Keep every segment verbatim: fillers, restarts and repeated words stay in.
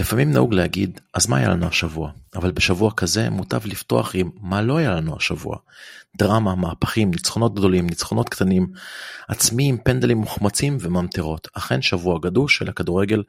לפעמים נהוג להגיד, אז מה היה לנו השבוע? אבל בשבוע כזה מוטב לפתוח עם מה לא היה לנו השבוע. דרמה, מהפכים, ניצחונות גדולים, ניצחונות קטנים, עצמיים, פנדלים מוחמצים וממטרות. אכן שבוע גדוש של הכדורגל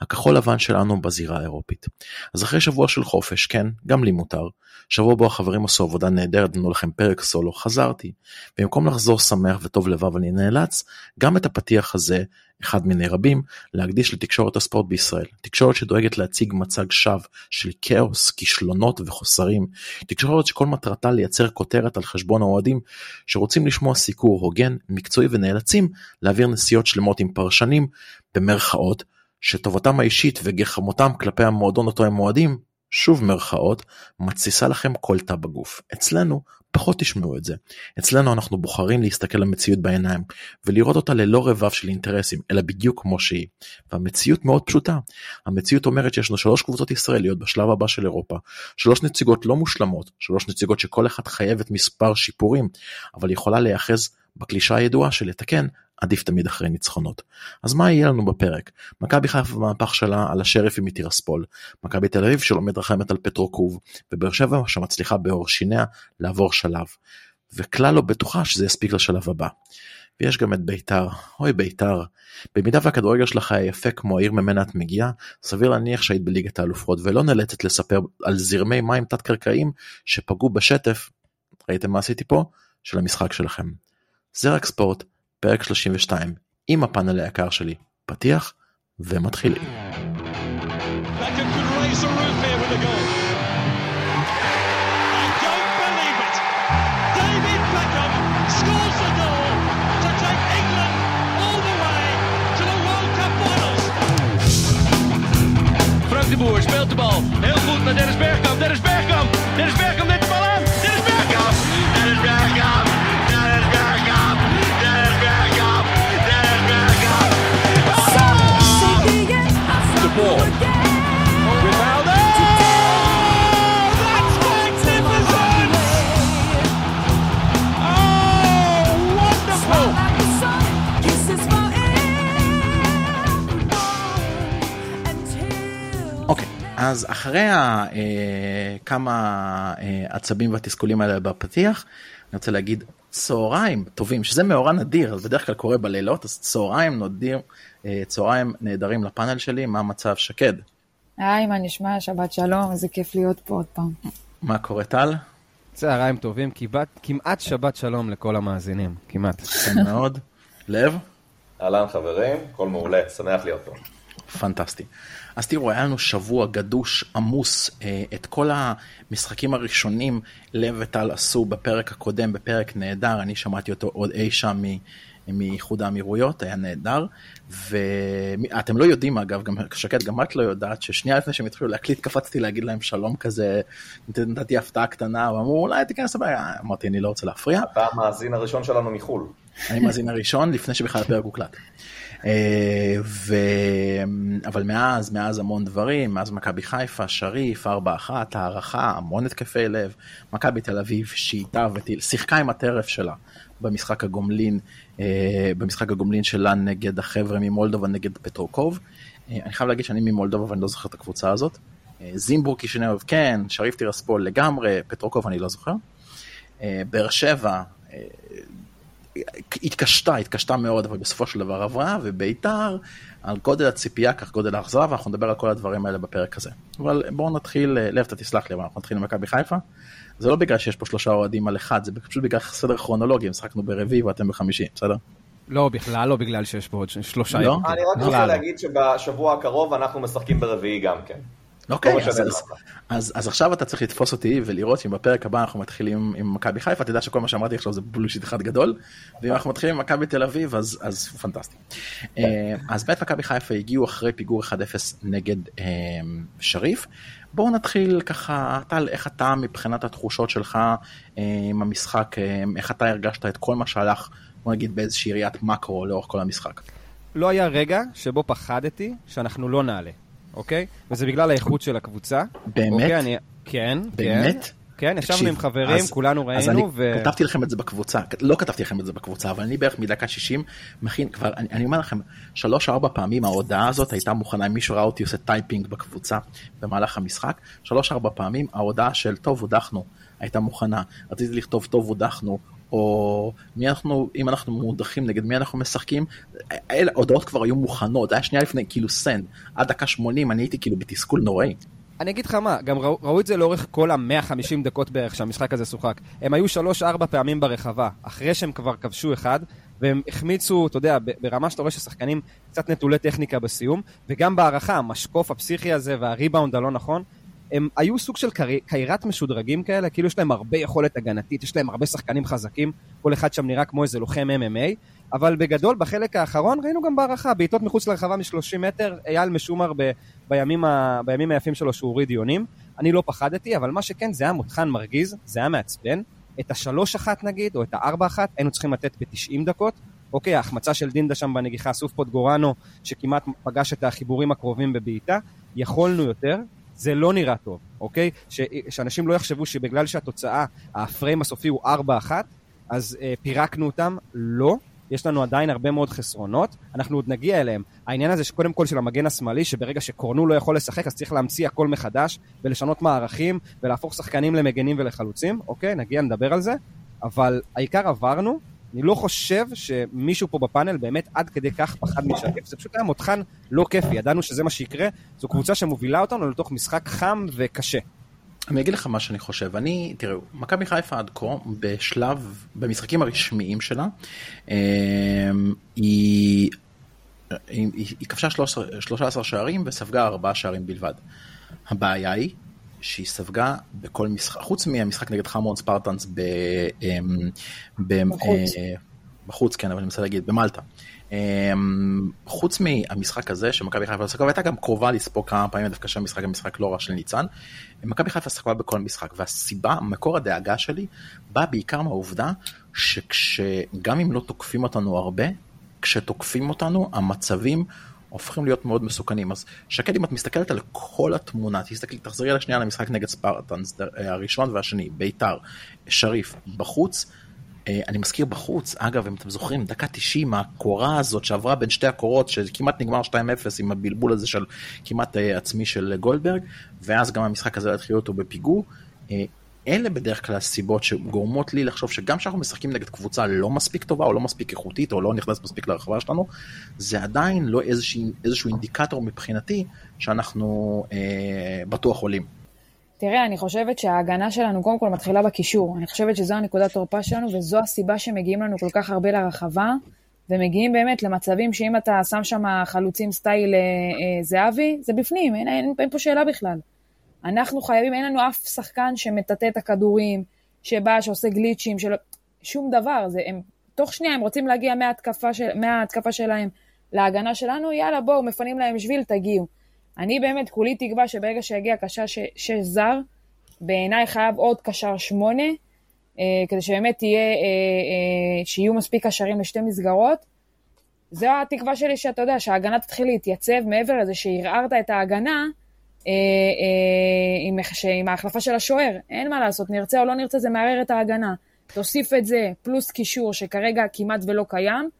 הכחול לבן שלנו בזירה האירופית. אז אחרי שבוע של חופש, כן, גם לי מותר, שבוע בו החברים עשו עבודה נהדרת, דנו לכם פרק סולו, חזרתי. במקום לחזור שמח וטוב לבב, אני נאלץ גם את הפתיח הזה, אחד מיני רבים, להקדיש לתקשורת הספורט בישראל. תקשורת שדואגת להציג מצג שווא של כאוס, כישלונות וחוסרים. תקשורת שכל מטרתה לייצר כותרת על חשבון האוהדים שרוצים לשמוע סיקור הוגן, מקצועי ונאלצים להעביר נסיעות שלמות עם פרשנים, במרכאות, שטובתם האישית וגחמותם כלפי המועדון אותו הם מועדים, שוב מרכאות, מציסה לכם כל תא בגוף. אצלנו פחות תשמעו את זה. אצלנו אנחנו בוחרים להסתכל למציאות בעיניים, ולראות אותה ללא רבב של אינטרסים, אלא בדיוק כמו שהיא. והמציאות מאוד פשוטה. המציאות אומרת שיש לנו שלוש קבוצות ישראליות בשלב הבא של אירופה, שלוש נציגות לא מושלמות, שלוש נציגות שכל אחת חייבת מספר שיפורים, אבל יכולה להיאחז בקלישה הידועה של לתקן, עדיף תמיד אחרי ניצחונות. אז מה יהיה לנו בפרק? מכבי חיפה במהפך שלה על השריף עם מטירספול, מכבי תל אביב שלומד רחמת על פטרוקוב, ובאר שבע שמצליחה באור שיניה לעבור שלב, וכלל לא בטוחה שזה יספיק לשלב הבא. ויש גם את ביתר, אוי ביתר, במידה והכדורגל שלך היה יפה כמו העיר ממנה את מגיעה, סביר להניח שהיית בליגת האלופות, ולא נאלצת לספר על זרמי מים תת-קרקעיים שפגעו בשטף, ראיתם מה עשיתי פה? של המשחק שלכם. זה רק ספורט, פרק שלושים ושתיים, עם הפאנל היקר שלי, פתיח ומתחילים. Frank de Boer speelt de bal, heel goed naar Dennis Bergkamp, Dennis Bergkamp, Dennis Bergkamp neemt de bal aan, Dennis Bergkamp, Dennis Bergkamp, Dennis Bergkamp. אוקיי, אז אחרי כמה עצבים והתסכולים האלה בפתיח, אני רוצה להגיד צהריים טובים, שזה מאורע נדיר, אז בדרך כלל קורה בלילות, אז צהריים נדיר, צהריים נהדרים לפאנל שלי, מה המצב שקד? היי, מה נשמע? שבת שלום, איזה כיף להיות פה עוד פעם. מה קורה טל? צהריים טובים, כמעט, כמעט שבת שלום לכל המאזינים, כמעט. מאוד. לב? אהלן חברים, כל מעולה, שמח להיות פה. פנטסטי. אז תראו, היה לנו שבוע גדוש, עמוס, את כל המשחקים הראשונים לב וטל עשו בפרק הקודם, בפרק נהדר, אני שמעתי אותו עוד אי שם מאיחוד האמירויות, היה נהדר, ואתם לא יודעים אגב, גם שקט, גם את לא יודעת, ששנייה לפני שהם התחילו להקליט, קפצתי להגיד להם שלום כזה, נתתי הפתעה קטנה, ואמרו, אולי תיכנס הבאה, אמרתי, אני לא רוצה להפריע. אתה המאזין הראשון שלנו מחול. אני מאזין הראשון, לפני שבכלל הפרק הוקלט. ו... אבל מאז, מאז המון דברים, מאז מכבי חיפה, שריף, ארבע אחת, הערכה, המון התקפי לב, מכבי תל אביב, שיטה ושיחקה עם הטרף שלה במשחק הגומלין, במשחק הגומלין שלה נגד החבר'ה ממולדובה, נגד פטרוקוב. אני חייב להגיד שאני ממולדובה, אבל אני לא זוכר את הקבוצה הזאת. זימבורג, קישינב, כן, שריף טירספול לגמרי, פטרוקוב אני לא זוכר. באר שבע, התקשתה, התקשתה מאוד, אבל בסופו של דבר עברה, וביתר, על גודל הציפייה, כך גודל האכזבה, ואנחנו נדבר על כל הדברים האלה בפרק הזה. אבל בואו נתחיל, לב, אתה תסלח לי, אבל אנחנו נתחיל עם מכבי חיפה. זה לא בגלל שיש פה שלושה אוהדים על אחד, זה פשוט בגלל סדר כרונולוגי, משחקנו ברביעי ואתם בחמישי, בסדר? לא, בכלל לא בגלל שיש פה עוד שלושה. אני רק רוצה להגיד שבשבוע הקרוב אנחנו משחקים ברביעי גם כן. אוקיי, אז עכשיו אתה צריך לתפוס אותי ולראות שאם בפרק הבא אנחנו מתחילים עם מכבי חיפה, אתה יודע שכל מה שאמרתי עכשיו זה בולשיט אחד גדול, ואם אנחנו מתחילים עם מכבי תל אביב, אז פנטסטי. אז באמת מכבי חיפה הגיעו אחרי פיגור אחד אפס נגד שריף. בואו נתחיל ככה, טל, איך אתה מבחינת התחושות שלך עם המשחק, איך אתה הרגשת את כל מה שהלך, בוא נגיד באיזושהי יריית מקרו לאורך כל המשחק? לא היה רגע שבו פחדתי שאנחנו לא נעלה. אוקיי? וזה בגלל האיכות של הקבוצה. באמת? אוקיי, אני... כן, באמת? כן. כן, ישבנו עם חברים, כולנו ראינו. אז אני כתבתי לכם את זה בקבוצה, לא כתבתי לכם את זה בקבוצה, אבל אני בערך מדקה שישים מכין כבר, אני אומר לכם, שלוש ארבע פעמים ההודעה הזאת הייתה מוכנה, אם מישהו ראה אותי עושה טייפינג בקבוצה במהלך המשחק, שלוש ארבע פעמים ההודעה של טוב הודחנו הייתה מוכנה, רציתי לכתוב טוב הודחנו, או מי אנחנו, אם אנחנו מודחים נגד מי אנחנו משחקים, ההודעות כבר היו מוכנות, היה שנייה לפני כאילו סנד, עד דקה שמונים אני הייתי כאילו בתסכול נוראי. אני אגיד לך מה, גם ראו, ראו את זה לאורך כל ה-מאה וחמישים דקות בערך שהמשחק הזה שוחק. הם היו שלוש ארבע פעמים ברחבה, אחרי שהם כבר כבשו אחד, והם החמיצו, אתה יודע, ברמה שאתה רואה ששחקנים קצת נטולי טכניקה בסיום, וגם בהערכה, המשקוף הפסיכי הזה והריבאונד הלא נכון, הם היו סוג של קיירת משודרגים כאלה, כאילו יש להם הרבה יכולת הגנתית, יש להם הרבה שחקנים חזקים, כל אחד שם נראה כמו איזה לוחם אם אם איי, אבל בגדול בחלק האחרון ראינו גם בערכה, בעיתות מחוץ לרחבה מ-שלושים מטר, אייל משומר ב- בימים, ה- בימים היפים שלו שהוא הוריד דיונים, אני לא פחדתי, אבל מה שכן זה היה מותחן מרגיז, זה היה מעצבן, את השלוש אחת נגיד, או את הארבע אחת, היינו צריכים לתת ב-תשעים דקות, אוקיי, ההחמצה של דינדה שם בנגיחה, סוף פות גורנו, שכמעט פגש את החיבורים הקרובים בבעיטה, יכולנו יותר, זה לא נראה טוב, אוקיי? ש- שאנשים לא יחשבו שבגלל שהתוצאה, הפריים הסופי הוא ארבע אחת, אז אה, פירקנו אותם, לא, יש לנו עדיין הרבה מאוד חסרונות, אנחנו עוד נגיע אליהם. העניין הזה שקודם כל של המגן השמאלי, שברגע שקורנו לא יכול לשחק, אז צריך להמציא הכל מחדש, ולשנות מערכים, ולהפוך שחקנים למגנים ולחלוצים, אוקיי? נגיע, נדבר על זה, אבל העיקר עברנו, אני לא חושב שמישהו פה בפאנל באמת עד כדי כך פחד משקף, זה פשוט היה מותחן לא כיפי, ידענו שזה מה שיקרה, זו קבוצה שמובילה אותנו לתוך משחק חם וקשה. אני אגיד לך מה שאני חושב, אני, תראו, מכבי חיפה עד כה, בשלב, במשחקים הרשמיים שלה, היא, היא, היא כבשה שלושה עשר שערים וספגה ארבעה שערים בלבד. הבעיה היא, שהיא ספגה בכל משחק, חוץ מהמשחק נגד חמון ספרטנס ב, ב, בחוץ. בחוץ, כן, אבל אני מנסה להגיד, במלטה. חוץ מהמשחק הזה, שמכבי חיפה ספגה, והייתה גם קרובה לספוג כמה פעמים, דווקא שהמשחק, המשחק לא רע של ניצן, מכבי חיפה ספגה בכל משחק, והסיבה, מקור הדאגה שלי, בא בעיקר מהעובדה, שגם אם לא תוקפים אותנו הרבה, כשתוקפים אותנו, המצבים הופכים להיות מאוד מסוכנים. אז שקד, אם את מסתכלת על כל התמונה, תסתכלי, תחזרי על השנייה למשחק נגד ספרטנס, הראשון והשני, ביתר, שריף, בחוץ, אני מזכיר בחוץ, אגב, אם אתם זוכרים, דקה תשעים, הקורה הזאת שעברה בין שתי הקורות, שכמעט נגמר שתיים אפס עם הבלבול הזה של כמעט עצמי של גולדברג, ואז גם המשחק הזה להתחיל אותו בפיגור, אלה בדרך כלל הסיבות שגורמות לי לחשוב שגם שאנחנו משחקים נגד קבוצה לא מספיק טובה, או לא מספיק איכותית, או לא נכנס מספיק לרחבה שלנו, זה עדיין לא איזשהו, איזשהו אינדיקטור מבחינתי שאנחנו אה, בטוח עולים. תראה, אני חושבת שההגנה שלנו קודם כל מתחילה בקישור. אני חושבת שזו הנקודת תורפה שלנו, וזו הסיבה שמגיעים לנו כל כך הרבה לרחבה, ומגיעים באמת למצבים שאם אתה שם שם חלוצים סטייל אה, אה, זהבי, זה בפנים, אין, אין, אין פה שאלה בכלל. אנחנו חייבים, אין לנו אף שחקן שמטטה את הכדורים, שבא, שעושה גליצ'ים, של... שום דבר. זה, הם, תוך שנייה הם רוצים להגיע מההתקפה של, מההתקפה שלהם להגנה שלנו, יאללה בואו, מפנים להם שביל, תגיעו. אני באמת כולי תקווה שברגע שיגיע קשר שש זר, בעיניי חייב עוד קשר שמונה, אה, כדי שבאמת תהיה, אה, אה, שיהיו מספיק קשרים לשתי מסגרות. זו התקווה שלי שאתה יודע, שההגנה תתחיל להתייצב מעבר לזה שהרערת את ההגנה, עם ההחלפה של השוער, אין מה לעשות, נרצה או לא נרצה, זה מערער את ההגנה. תוסיף את זה, פלוס קישור שכרגע כמעט ולא קיים,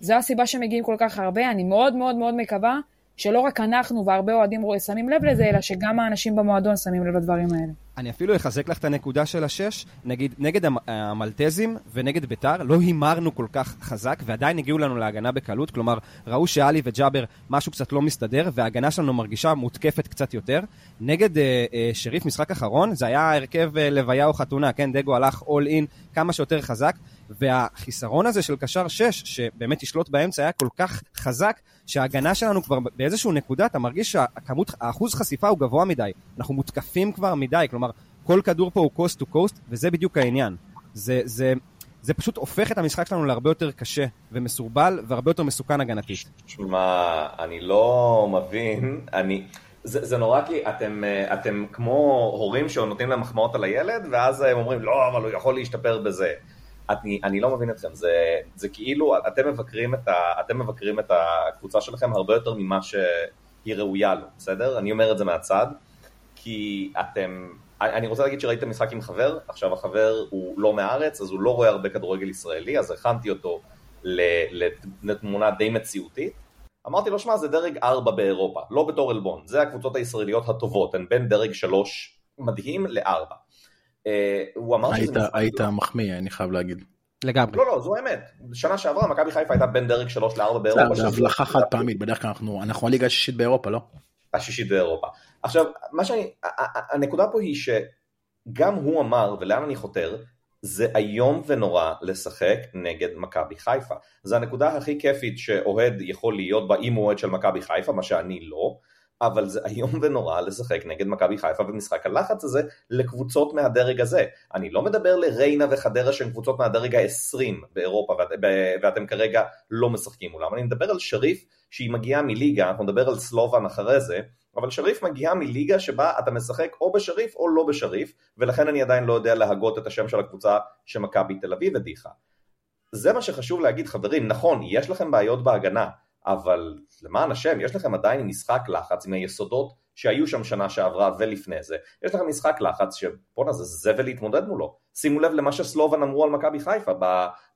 זו הסיבה שמגיעים כל כך הרבה. אני מאוד מאוד מאוד מקווה שלא רק אנחנו והרבה אוהדים שמים לב לזה, אלא שגם האנשים במועדון שמים לב לדברים האלה. אני אפילו אחזק לך את הנקודה של השש, נגיד נגד המלטזים ונגד ביתר, לא הימרנו כל כך חזק, ועדיין הגיעו לנו להגנה בקלות, כלומר, ראו שאלי וג'אבר משהו קצת לא מסתדר, וההגנה שלנו מרגישה מותקפת קצת יותר. נגד אה, אה, שריף משחק אחרון, זה היה הרכב אה, לוויה או חתונה, כן, דגו הלך all in כמה שיותר חזק, והחיסרון הזה של קשר שש, שבאמת ישלוט באמצע, היה כל כך חזק, שההגנה שלנו כבר באיזשהו נקודה, אתה מרגיש שהכמות, האחוז חשיפה הוא גבוה מדי. אנחנו מותקפים כבר מדי, כלומר, כל כדור פה הוא קוסט טו קוסט, וזה בדיוק העניין. זה, זה, זה פשוט הופך את המשחק שלנו להרבה יותר קשה ומסורבל, והרבה יותר מסוכן הגנתית. שמה, אני לא מבין, אני... זה, זה נורא כי אתם, אתם כמו הורים שנותנים להם מחמאות על הילד, ואז הם אומרים, "לא, אבל הוא יכול להשתפר בזה." אני, אני לא מבין אתכם, זה, זה כאילו, אתם מבקרים את ה, אתם מבקרים את הקבוצה שלכם הרבה יותר ממה שהיא ראויה לו, בסדר? אני אומר את זה מהצד, כי כי אתם, אני רוצה להגיד שראיתם משחק עם חבר, עכשיו החבר הוא לא מהארץ, אז הוא לא רואה הרבה כדורגל ישראלי, אז הכנתי אותו לתמונה די מציאותית, אמרתי לו, שמע, זה דרג ארבע באירופה, לא בתור אלבון, זה הקבוצות הישראליות הטובות, הן בין דרג שלוש מדהים לארבע. היית מחמיא, אני חייב להגיד. לגמרי. לא, לא, זו האמת. שנה שעברה, מכבי חיפה הייתה בין דרג שלוש לארבע באירופה. זה הבלחה חד פעמית, בדרך כלל אנחנו הליגה השישית באירופה, לא? השישית באירופה. עכשיו, הנקודה פה היא שגם הוא אמר, ולאן אני חותר, זה היום ונורא לשחק נגד מכבי חיפה. זו הנקודה הכי כיפית שאוהד יכול להיות בה, אם הוא אוהד של מכבי חיפה, מה שאני לא, אבל זה היום ונורא לשחק נגד מכבי חיפה במשחק הלחץ הזה לקבוצות מהדרג הזה. אני לא מדבר לריינה וחדרה שהן קבוצות מהדרג ה-עשרים באירופה, ואת, ואתם כרגע לא משחקים מולם. אני מדבר על שריף שהיא מגיעה מליגה, אנחנו נדבר על סלובן אחרי זה, אבל שריף מגיעה מליגה שבה אתה משחק או בשריף או לא בשריף, ולכן אני עדיין לא יודע להגות את השם של הקבוצה שמכבי תל אביב הדיחה. זה מה שחשוב להגיד, חברים, נכון, יש לכם בעיות בהגנה, אבל למען השם, יש לכם עדיין משחק לחץ עם היסודות שהיו שם שנה שעברה ולפני זה. יש לכם משחק לחץ שבונה זה זבל להתמודד מולו. שימו לב למה שסלובן אמרו על מכבי חיפה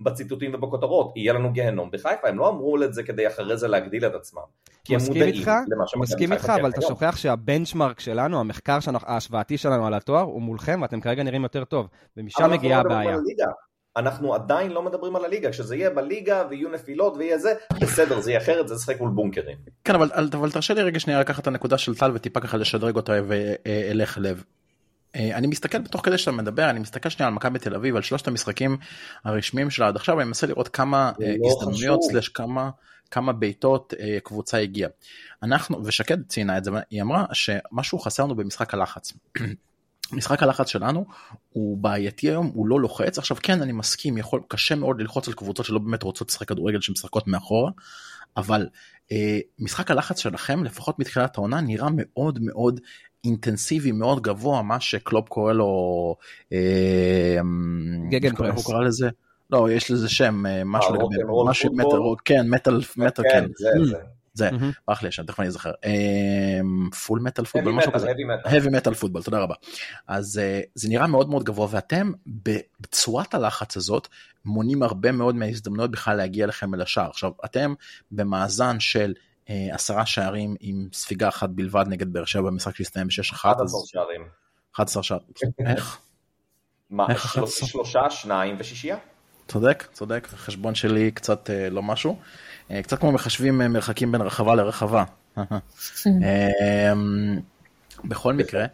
בציטוטים ובכותרות. יהיה לנו גהנום בחיפה, הם לא אמרו את זה כדי אחרי זה להגדיל את עצמם. מסכים איתך, מסכים איתך, אבל אתה שוכח שהבנצ'מרק שלנו, המחקר ההשוואתי שלנו על התואר, הוא מולכם ואתם כרגע נראים יותר טוב. ומשם מגיעה הבעיה. אנחנו עדיין לא מדברים על הליגה, כשזה יהיה בליגה ויהיו נפילות ויהיה זה, בסדר, זה יהיה אחרת, זה שחק מול בונקרים. כן, אבל, אבל תרשה לי רגע שנייה לקחת את הנקודה של טל וטיפה ככה לשדרג אותה ואלך לב. אני מסתכל בתוך כדי שאתה מדבר, אני מסתכל שנייה על מכבי בתל אביב, על שלושת המשחקים הרשמיים שלה עד עכשיו, אני מנסה לראות כמה הזדמנויות סלש כמה... כמה ביתות קבוצה הגיעה. אנחנו, ושקד ציינה את זה, היא אמרה שמשהו חסרנו במשחק הלחץ. משחק הלחץ שלנו הוא בעייתי היום, הוא לא לוחץ. עכשיו כן, אני מסכים, יכול, קשה מאוד ללחוץ על קבוצות שלא באמת רוצות לשחק כדורגל שמשחקות מאחורה, אבל אה, משחק הלחץ שלכם, לפחות מתחילת העונה, נראה מאוד מאוד אינטנסיבי, מאוד גבוה, מה שקלופ קורא לו... אה, גגן פרס. הוא קורא לזה... לא, יש לזה שם, משהו לגבי, משהו מטל, כן, מטל, מטל, כן, זה, ברח לי השם, תכף אני אזכר, פול מטל פוטבול, משהו כזה, heavy metal football, תודה רבה, אז זה נראה מאוד מאוד גבוה, ואתם בצורת הלחץ הזאת, מונים הרבה מאוד מההזדמנויות בכלל להגיע לכם אל השער, עכשיו, אתם במאזן של עשרה שערים עם ספיגה אחת בלבד נגד באר שבע, במשחק שהסתיים בשש אחת, אחד עשר שערים, איך? מה, שלושה, שניים ושישייה? צודק, צודק, החשבון שלי קצת לא משהו, קצת כמו מחשבים מרחקים בין רחבה לרחבה, בכל מקרה,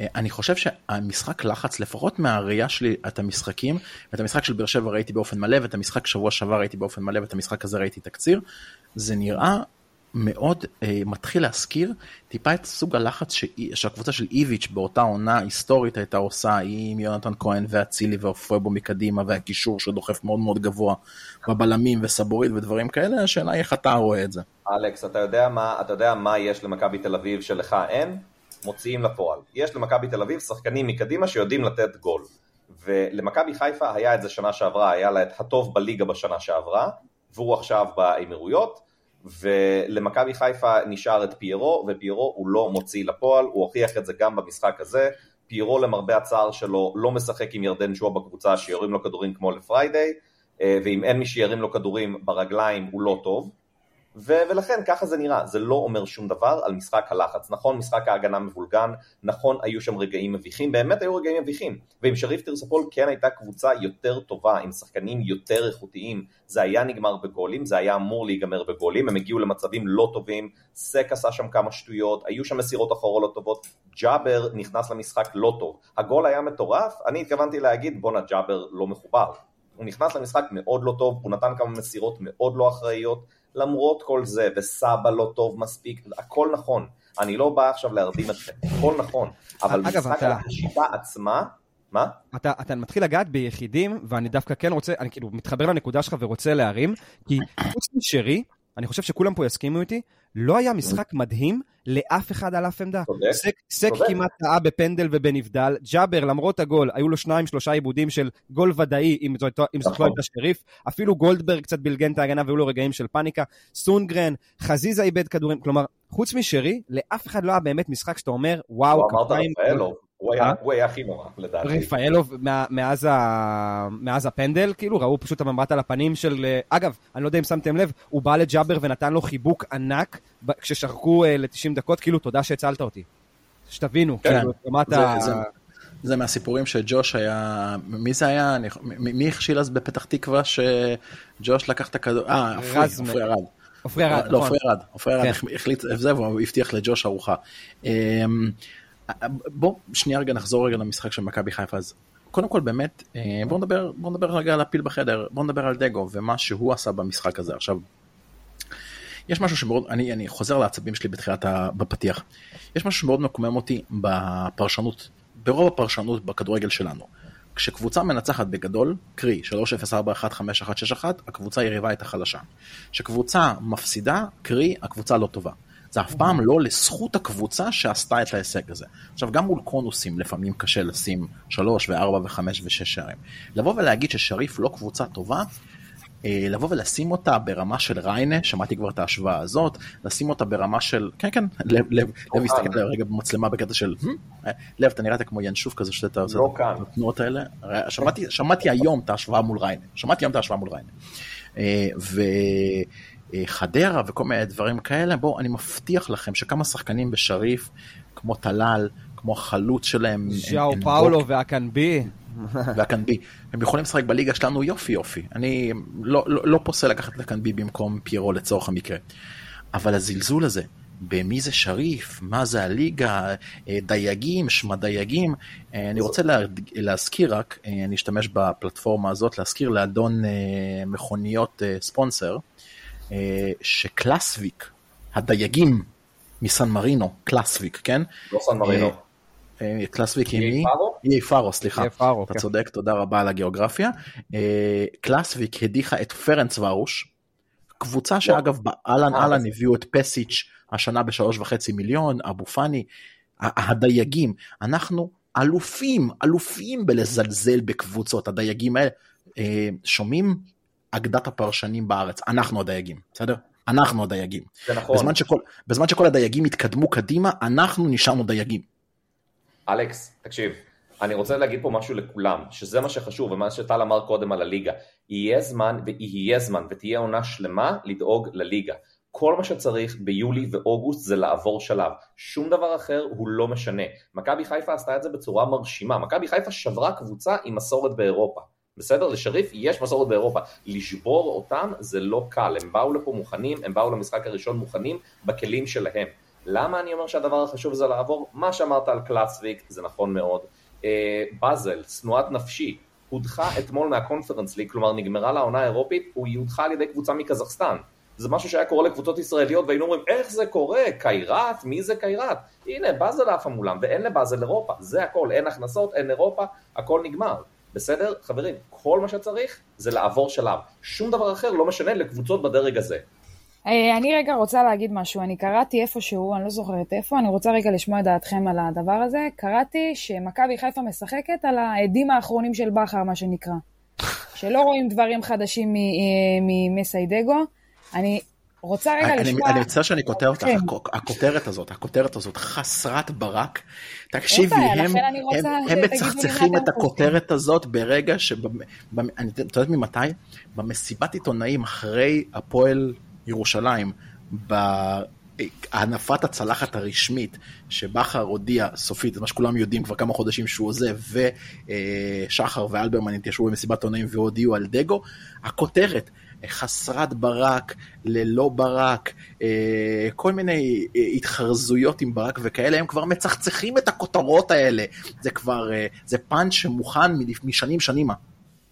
אני חושב שהמשחק לחץ, לפחות מהראייה שלי, את המשחקים, ואת המשחק של באר שבע ראיתי באופן מלא, ואת המשחק שבוע שעבר ראיתי באופן מלא, ואת המשחק הזה ראיתי תקציר, זה נראה מאוד מתחיל להזכיר טיפה את סוג הלחץ שהקבוצה של איביץ' באותה עונה היסטורית הייתה עושה עם יונתן כהן והצילי והפויבו מקדימה והקישור שדוחף מאוד מאוד גבוה בבלמים וסבורית ודברים כאלה, השאלה היא איך אתה רואה את זה. אלכס, אתה יודע מה, אתה יודע מה יש למכבי תל אביב שלך אין? מוציאים לפועל. יש למכבי תל אביב שחקנים מקדימה שיודעים לתת גול. ולמכבי חיפה היה את זה שנה שעברה, היה לה את הטוב בליגה בשנה שעברה, והוא עכשיו באמירויות. ולמכבי חיפה נשאר את פיירו, ופיירו הוא לא מוציא לפועל, הוא הוכיח את זה גם במשחק הזה, פיירו למרבה הצער שלו לא משחק עם ירדן שואה בקבוצה שיורים לו כדורים כמו לפריידי, ואם אין מי שירים לו כדורים ברגליים הוא לא טוב, ו- ולכן ככה זה נראה, זה לא אומר שום דבר על משחק הלחץ, נכון משחק ההגנה מבולגן, נכון היו שם רגעים מביכים, באמת היו רגעים מביכים, ואם שריף תרסופול כן הייתה קבוצה יותר טובה, עם שחקנים יותר איכותיים, זה היה נגמר בגולים, זה היה אמור להיגמר בגולים, הם הגיעו למצבים לא טובים, סק עשה שם כמה שטויות, היו שם מסירות אחורה לא טובות, ג'אבר נכנס למשחק לא טוב, הגול היה מטורף, אני התכוונתי להגיד בונה ג'אבר לא מחובר, הוא נכנס למשחק מאוד לא טוב, הוא נתן כמה מסירות מאוד לא אחראיות, למרות כל זה, וסבא לא טוב מספיק, הכל נכון, אני לא בא עכשיו להרדים את זה, הכל נכון, אבל משחק על השיטה עצמה, מה? אתה, אתה מתחיל לגעת ביחידים, ואני דווקא כן רוצה, אני כאילו מתחבר לנקודה שלך ורוצה להרים, כי חוץ משרי, אני חושב שכולם פה יסכימו איתי, לא היה משחק מדהים לאף אחד על אף עמדה. סק כמעט טעה בפנדל ובנבדל, ג'אבר למרות הגול, היו לו שניים, שלושה עיבודים של גול ודאי, אם זאת לא הייתה שריף, אפילו גולדברג קצת בלגן את ההגנה, והיו לו רגעים של פאניקה, סונגרן, חזיזה איבד כדורים, כלומר, חוץ משרי, לאף אחד לא היה באמת משחק שאתה אומר, וואו, הוא היה הכי נורא, לדעתי. רפאלוב, מאז הפנדל, כאילו, ראו פשוט המבט על הפנים של, אגב, אני לא יודע אם שמתם לב, הוא בא לג'אבר ונתן לו חיבוק ענק, כששחקו ל-תשעים דקות, כאילו, תודה שהצלת אותי. שתבינו, כאילו, כמעט ה... זה מהסיפורים שג'וש היה, מי זה היה, מי הכשיל אז בפתח תקווה שג'וש לקח את הכדור, אה, עפרי ארד. עפרי ארד, נכון. לא, עפרי ארד, עפרי ארד החליט, זה, והוא הבטיח לג'וש ארוחה. בוא, שנייה רגע, נחזור רגע למשחק של מכבי חיפה. אז קודם כל באמת, בוא נדבר, בוא נדבר רגע על הפיל בחדר, בוא נדבר על דגו ומה שהוא עשה במשחק הזה. עכשיו, יש משהו שמאוד, אני, אני חוזר לעצבים שלי בתחילת בפתיח. יש משהו שמאוד מקומם אותי בפרשנות, ברוב הפרשנות בכדורגל שלנו. כשקבוצה מנצחת בגדול, קרי שלוש אפס ארבע אחת חמש אחת שש אחת, הקבוצה יריבה את החלשה. כשקבוצה מפסידה, קרי הקבוצה לא טובה. זה אף פעם לא לזכות הקבוצה שעשתה את ההישג הזה. עכשיו, גם מול קונוסים לפעמים קשה לשים שלוש וארבע וחמש ושש שערים. לבוא ולהגיד ששריף לא קבוצה טובה, לבוא ולשים אותה ברמה של ריינה, שמעתי כבר את ההשוואה הזאת, לשים אותה ברמה של, כן, כן, לב, לב, לב, הסתכל רגע במצלמה בקטע של, לב, אתה נראית כמו ינשוף כזה, שאתה עושה את התנועות האלה. שמעתי, שמעתי היום את ההשוואה מול ריינה. שמעתי היום את ההשוואה מול ריינה. ו... חדרה וכל מיני דברים כאלה, בואו, אני מבטיח לכם שכמה שחקנים בשריף, כמו טלל, כמו חלוץ שלהם, ז'או פאולו והקנבי, והקנבי, הם יכולים לשחק בליגה שלנו יופי יופי, אני לא, לא, לא פוסל לקחת לקנבי במקום פירו לצורך המקרה, אבל הזלזול הזה, במי זה שריף, מה זה הליגה, דייגים, שמה דייגים, אני רוצה להזכיר רק, אני אשתמש בפלטפורמה הזאת, להזכיר לאדון מכוניות ספונסר, שקלאסוויק, הדייגים מסן מרינו, קלאסוויק, כן? לא סן מרינו. קלאסוויק היא מי? היא פארו, סליחה. אתה צודק, תודה רבה על הגיאוגרפיה. קלאסוויק הדיחה את פרנץ וארוש, קבוצה שאגב, אלן אלן הביאו את פסיץ' השנה בשלוש וחצי מיליון, אבו פני, הדייגים, אנחנו אלופים, אלופים בלזלזל בקבוצות, הדייגים האלה, שומעים? אגדת הפרשנים בארץ, אנחנו הדייגים, בסדר? אנחנו הדייגים. זה נכון. בזמן שכל, בזמן שכל הדייגים התקדמו קדימה, אנחנו נשארנו דייגים. אלכס, תקשיב, אני רוצה להגיד פה משהו לכולם, שזה מה שחשוב, ומה שטל אמר קודם על הליגה, יהיה זמן ויהיה זמן, ותהיה עונה שלמה לדאוג לליגה. כל מה שצריך ביולי ואוגוסט זה לעבור שלב. שום דבר אחר הוא לא משנה. מכבי חיפה עשתה את זה בצורה מרשימה. מכבי חיפה שברה קבוצה עם מסורת באירופה. בסדר, לשריף יש מסורת באירופה, לשבור אותם זה לא קל, הם באו לפה מוכנים, הם באו למשחק הראשון מוכנים בכלים שלהם. למה אני אומר שהדבר החשוב זה לעבור? מה שאמרת על קלאסוויק, זה נכון מאוד. בזל, סנועת נפשי, הודחה אתמול מהקונפרנס ליג, כלומר נגמרה לעונה האירופית, הוא הודחה על ידי קבוצה מקזחסטן. זה משהו שהיה קורה לקבוצות ישראליות, והיינו אומרים, איך זה קורה? קיירת? מי זה קיירת? הנה, בזל אף המולם, ואין לבזל אירופה. זה הכל, אין הכנסות, אין אירופה, הכל נגמר. בסדר? חברים, כל מה שצריך זה לעבור שלב. שום דבר אחר לא משנה לקבוצות בדרג הזה. אני רגע רוצה להגיד משהו. אני קראתי איפשהו, אני לא זוכרת איפה, אני רוצה רגע לשמוע דעתכם על הדבר הזה. קראתי שמכבי חיפה משחקת על העדים האחרונים של בחר, מה שנקרא. שלא רואים דברים חדשים ממסיידגו. אני רוצה רגע לשמוע... אני מצטער שאני כותב אותך, הכותרת הזאת, הכותרת הזאת חסרת ברק. תקשיבי, הם מצחצחים את הכותרת הזאת ברגע ש... אני יודעת ממתי? במסיבת עיתונאים אחרי הפועל ירושלים, בהנפת הצלחת הרשמית, שבחר הודיע סופית, זה מה שכולם יודעים כבר כמה חודשים שהוא עוזב, ושחר ואלברמן התיישבו במסיבת עיתונאים והודיעו על דגו, הכותרת, חסרת ברק, ללא ברק, כל מיני התחרזויות עם ברק וכאלה, הם כבר מצחצחים את הכותרות האלה, זה כבר, זה פאנץ' שמוכן משנים שנימה.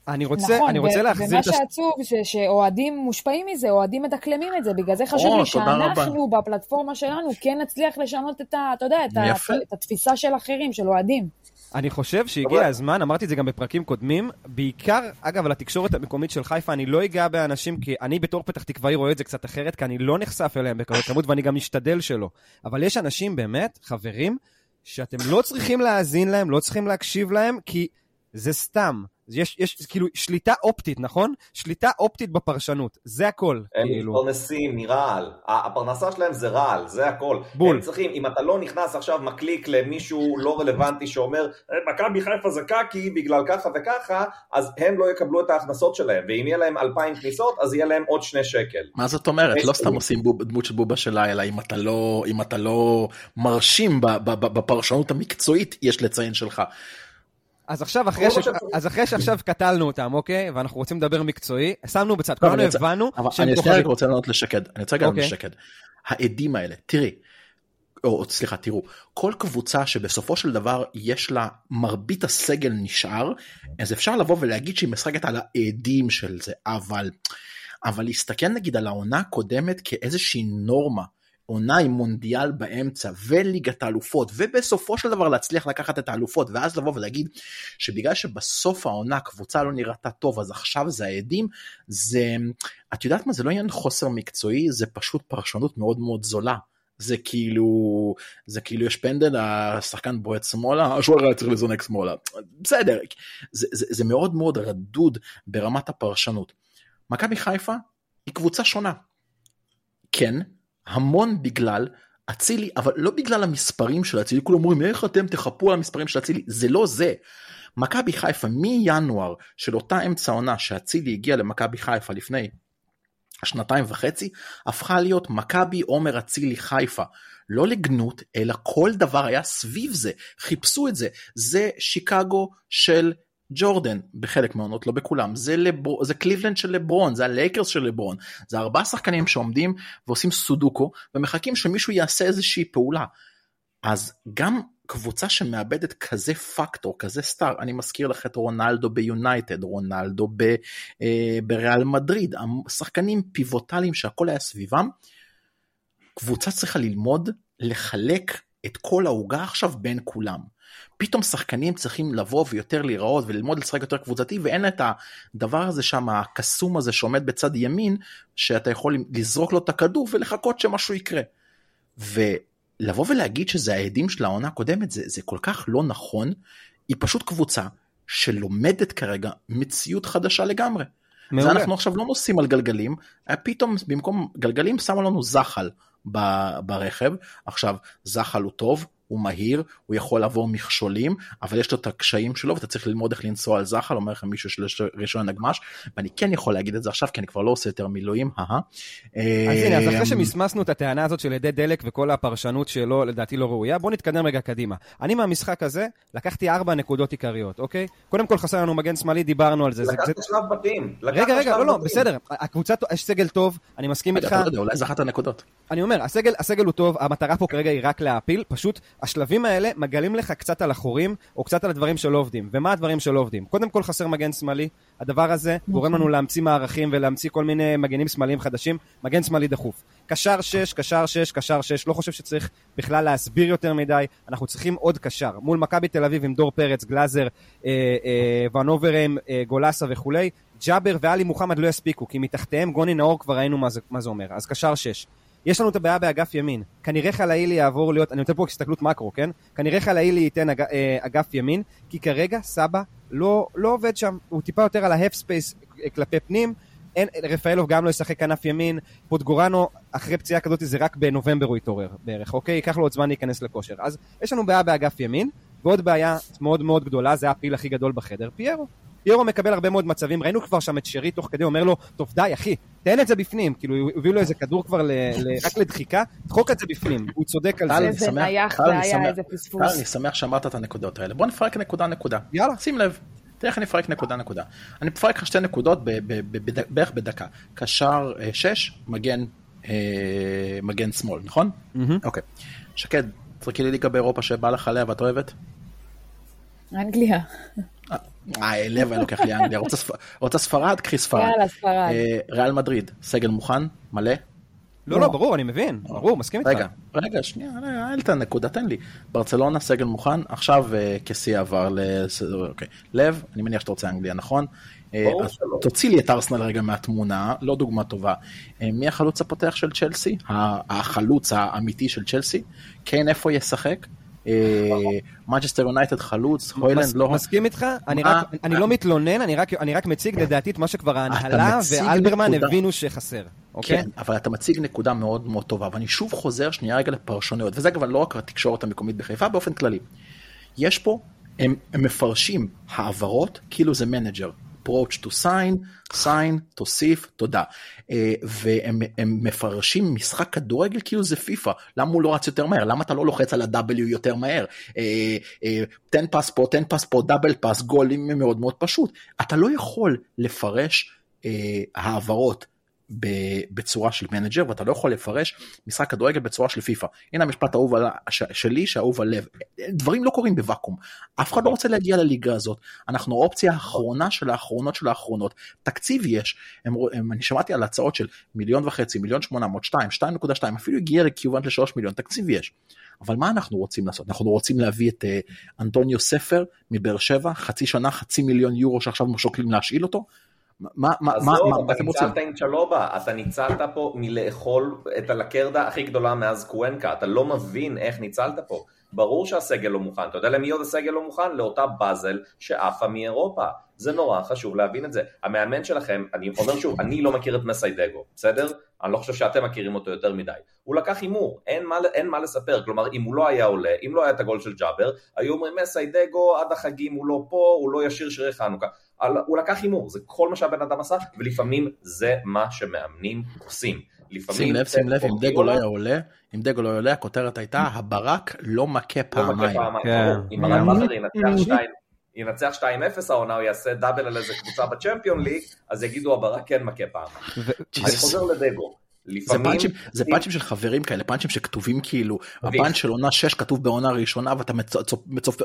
אני רוצה, נכון, אני רוצה להחזיר... ומה שעצוב זה שאוהדים מושפעים מזה, אוהדים מדקלמים את זה, בגלל זה חשוב לי שאנחנו בפלטפורמה שלנו כן נצליח לשנות את, ה, אתה יודע, את, ה, את התפיסה של אחרים, של אוהדים. אני חושב שהגיע הזמן, אמרתי את זה גם בפרקים קודמים, בעיקר, אגב, על התקשורת המקומית של חיפה, אני לא אגע באנשים, כי אני בתור פתח תקוואי רואה את זה קצת אחרת, כי אני לא נחשף אליהם בכזאת כמות, ואני גם משתדל שלא. אבל יש אנשים באמת, חברים, שאתם לא צריכים להאזין להם, לא צריכים להקשיב להם, כי זה סתם. יש, יש, כאילו, שליטה אופטית, נכון? שליטה אופטית בפרשנות. זה הכל. הם מתפרנסים מרעל. הפרנסה שלהם זה רעל, זה הכל. בול. הם צריכים, אם אתה לא נכנס עכשיו מקליק למישהו לא רלוונטי שאומר, מכבי חיפה זקה כי בגלל ככה וככה, אז הם לא יקבלו את ההכנסות שלהם. ואם יהיה להם אלפיים כניסות, אז יהיה להם עוד שני שקל. מה זאת אומרת? לא סתם עושים דמות של בובה שלה, אלא אם אתה לא, אם אתה לא מרשים בפרשנות המקצועית, יש לציין שלך. אז עכשיו, אחרי ש... אז אחרי שעכשיו קטלנו אותם, אוקיי? ואנחנו רוצים לדבר מקצועי, שמנו בצד, כולנו הבנו שהם כוחדים. אני רוצה לענות לשקד, אני רוצה גם לשקד. העדים האלה, תראי, או סליחה, תראו, כל קבוצה שבסופו של דבר יש לה מרבית הסגל נשאר, אז אפשר לבוא ולהגיד שהיא משחקת על העדים של זה, אבל, אבל להסתכל נגיד על העונה הקודמת כאיזושהי נורמה, עונה עם מונדיאל באמצע וליגת האלופות, ובסופו של דבר להצליח לקחת את האלופות, ואז לבוא ולהגיד שבגלל שבסוף העונה הקבוצה לא נראתה טוב, אז עכשיו זה העדים, זה, את יודעת מה, זה לא עניין חוסר מקצועי, זה פשוט פרשנות מאוד מאוד זולה, זה כאילו, זה כאילו יש פנדל, השחקן בועט שמאלה, השוער היה צריך לזונק שמאלה, בסדר, זה, זה, זה מאוד מאוד רדוד ברמת הפרשנות. מכבי חיפה היא קבוצה שונה, כן, המון בגלל אצילי, אבל לא בגלל המספרים של אצילי, כולם אומרים, איך אתם תחפו על המספרים של אצילי? זה לא זה. מכבי חיפה, מינואר של אותה אמצע עונה שאצילי הגיע למכבי חיפה לפני שנתיים וחצי, הפכה להיות מכבי עומר אצילי חיפה. לא לגנות, אלא כל דבר היה סביב זה. חיפשו את זה. זה שיקגו של ג'ורדן, בחלק מהעונות, לא בכולם, זה, לבר... זה קליבלנד של לברון, זה הלייקרס של לברון, זה ארבעה שחקנים שעומדים ועושים סודוקו, ומחכים שמישהו יעשה איזושהי פעולה. אז גם קבוצה שמאבדת כזה פקטור, כזה סטאר, אני מזכיר לך את רונלדו ביונייטד, רונלדו ב... בריאל מדריד, שחקנים פיבוטליים שהכל היה סביבם, קבוצה צריכה ללמוד לחלק את כל ההוגה עכשיו בין כולם. פתאום שחקנים צריכים לבוא ויותר להיראות וללמוד לשחק יותר קבוצתי, ואין את הדבר הזה שם, הקסום הזה שעומד בצד ימין, שאתה יכול לזרוק לו את הכדור ולחכות שמשהו יקרה. ולבוא ולהגיד שזה העדים של העונה הקודמת, זה, זה כל כך לא נכון, היא פשוט קבוצה שלומדת כרגע מציאות חדשה לגמרי. מעולה. אז אנחנו עכשיו לא נוסעים על גלגלים, פתאום במקום גלגלים שמה לנו זחל ברכב, עכשיו זחל הוא טוב, הוא מהיר, הוא יכול לעבור מכשולים, אבל יש לו את הקשיים שלו, ואתה צריך ללמוד איך לנסוע על זחל, אומר לך מישהו של ראשון הנגמש, ואני כן יכול להגיד את זה עכשיו, כי אני כבר לא עושה יותר מילואים, אז הנה, אז אחרי שמסמסנו את הטענה הזאת של ידי דלק, וכל הפרשנות שלו, לדעתי לא ראויה, בוא נתקדם רגע קדימה. אני מהמשחק הזה, לקחתי ארבע נקודות עיקריות, אוקיי? קודם כל חסר לנו מגן שמאלי, דיברנו על זה. לקחת שלב בתים. רגע, רגע, לא, לא, בסדר. הקבוצה, יש סגל טוב, אני מסכים איתך. אולי זכת הנקודות. אני אומר, הסגל, הסגל הוא טוב, המטרה פה כרגע היא רק להפיל, פשוט השלבים האלה מגלים לך קצת על החורים, או קצת על הדברים שלא עובדים. ומה הדברים שלא עובדים? קודם כל חסר מגן שמאלי, הדבר הזה גורם לנו להמציא מערכים ולהמציא כל מיני מגנים שמאליים חדשים, מגן שמאלי דחוף. קשר שש, קשר שש, קשר שש, לא חושב שצריך בכלל להסביר יותר מדי, אנחנו צריכים עוד קשר. מול מכבי תל אביב עם דור פרץ, גלאזר, אה, אה, ונוברם, אה, גולסה וכולי, ג'אבר ואלי מוחמד לא יספיקו, כי מתחתיהם גוני נאור כבר ראינו מה זה, מה זה אומר. אז קשר שש. יש לנו את הבעיה באגף ימין, כנראה חלאילי יעבור להיות, אני נותן פה הסתכלות מקרו, כן? כנראה חלאילי ייתן אג, אגף ימין, כי כרגע סבא לא, לא עובד שם, הוא טיפה יותר על ההף ספייס כלפי פנים, אין, רפאלוב גם לא ישחק כנף ימין, פוטגורנו אחרי פציעה כזאת זה רק בנובמבר הוא יתעורר בערך, אוקיי? ייקח לו עוד זמן להיכנס לכושר, אז יש לנו בעיה באגף ימין, ועוד בעיה מאוד מאוד גדולה, זה הפיל הכי גדול בחדר, פיירו. פיירו מקבל הרבה מאוד מצבים, ראינו כבר שם את שרי תוך כדי, אומר לו, טוב די אחי, תן את זה בפנים, כאילו הביאו לו איזה כדור כבר ל, ל, רק לדחיקה, תחוק את זה בפנים, הוא צודק על זה. איזה נייח, זה היה איזה פספוס. טל, אני שמח שאמרת את הנקודות האלה, בוא נפרק נקודה נקודה. יאללה, שים לב, תראה איך אני אפרק נקודה נקודה. אני אפרק לך שתי נקודות בערך בדקה, קשר שש, מגן, מגן שמאל, נכון? אוקיי, שקד, תרקי לי ליגה באירופה שבא לך עליה ואת אוהבת? אנגליה. אה, לב, אני לוקח לי אנגליה. רוצה ספרד? קחי ספרד. יאללה, ספרד. ריאל מדריד, סגל מוכן? מלא? לא, לא, ברור, אני מבין, ברור, מסכים איתך. רגע, רגע, שנייה, אלתן, נקודה, תן לי. ברצלונה, סגל מוכן, עכשיו כסי עבר ללב, אני מניח שאתה רוצה אנגליה, נכון? תוציא לי את ארסנל רגע מהתמונה, לא דוגמה טובה. מי החלוץ הפותח של צ'לסי? החלוץ האמיתי של צ'לסי? כן, איפה ישחק? מנצ'סטר יונייטד חלוץ, הוילנד לא... מסכים איתך? אני לא מתלונן, אני רק מציג לדעתי את מה שכבר ההנהלה ואלברמן הבינו שחסר. כן, אבל אתה מציג נקודה מאוד מאוד טובה, ואני שוב חוזר שנייה רגע לפרשוניות, וזה כבר לא רק התקשורת המקומית בחיפה, באופן כללי. יש פה, הם מפרשים העברות, כאילו זה מנג'ר. approach to sign, sign, תוסיף, תודה. והם מפרשים משחק כדורגל כאילו זה פיפה. למה הוא לא רץ יותר מהר? למה אתה לא לוחץ על ה-W יותר מהר? תן פס פה, תן פס פה, דאבל פס, גולים מאוד מאוד פשוט. אתה לא יכול לפרש העברות בצורה של מנג'ר, ואתה לא יכול לפרש משחק כדורגל בצורה של פיפה. הנה המשפט האהוב שלי, שאהוב הלב. דברים לא קורים בוואקום. אף אחד לא רוצה להגיע לליגה הזאת. אנחנו אופציה האחרונה של האחרונות של האחרונות. תקציב יש. אני שמעתי על הצעות של מיליון וחצי, מיליון שמונה מאות, שתיים, שתיים נקודה שתיים, אפילו הגיע לכיוון לשלוש מיליון. תקציב יש. אבל מה אנחנו רוצים לעשות? אנחנו רוצים להביא את אנטוניו ספר מבאר שבע, חצי שנה, חצי מיליון יורו שעכשיו משוקלים להשאיל אותו. מה, מה, מה, מה, אתה ניצלת עם צ'לובה, אתה ניצלת פה מלאכול את הלקרדה הכי גדולה מאז קוונקה, אתה לא מבין איך ניצלת פה, ברור שהסגל לא מוכן, אתה יודע למי עוד הסגל לא מוכן? לאותה בזל שעפה מאירופה, זה נורא חשוב להבין את זה, המאמן שלכם, אני אומר שוב, אני לא מכיר את מסיידגו, בסדר? אני לא חושב שאתם מכירים אותו יותר מדי, הוא לקח הימור, אין מה, אין מה לספר, כלומר אם הוא לא היה עולה, אם לא היה את הגול של ג'אבר, היו אומרים מסיידגו עד החגים הוא לא פה, הוא לא ישיר שירי חנוכה, הוא לקח הימור, זה כל מה שהבן אדם עשה, ולפעמים זה מה שמאמנים עושים. שים לב, שים לב, אם דגו לא היה עולה, אם דגו לא היה עולה, הכותרת הייתה, הברק לא מכה פעמיים. אם הרמזר ינצח שתיים אפס, העונה הוא יעשה דאבל על איזה קבוצה בצ'מפיון ליג, אז יגידו, הברק כן מכה פעמיים. אני חוזר לדגו. זה פאנצ'ים של חברים כאלה, פאנצ'ים שכתובים כאילו, הפאנצ' של עונה שש כתוב בעונה ראשונה, ואתה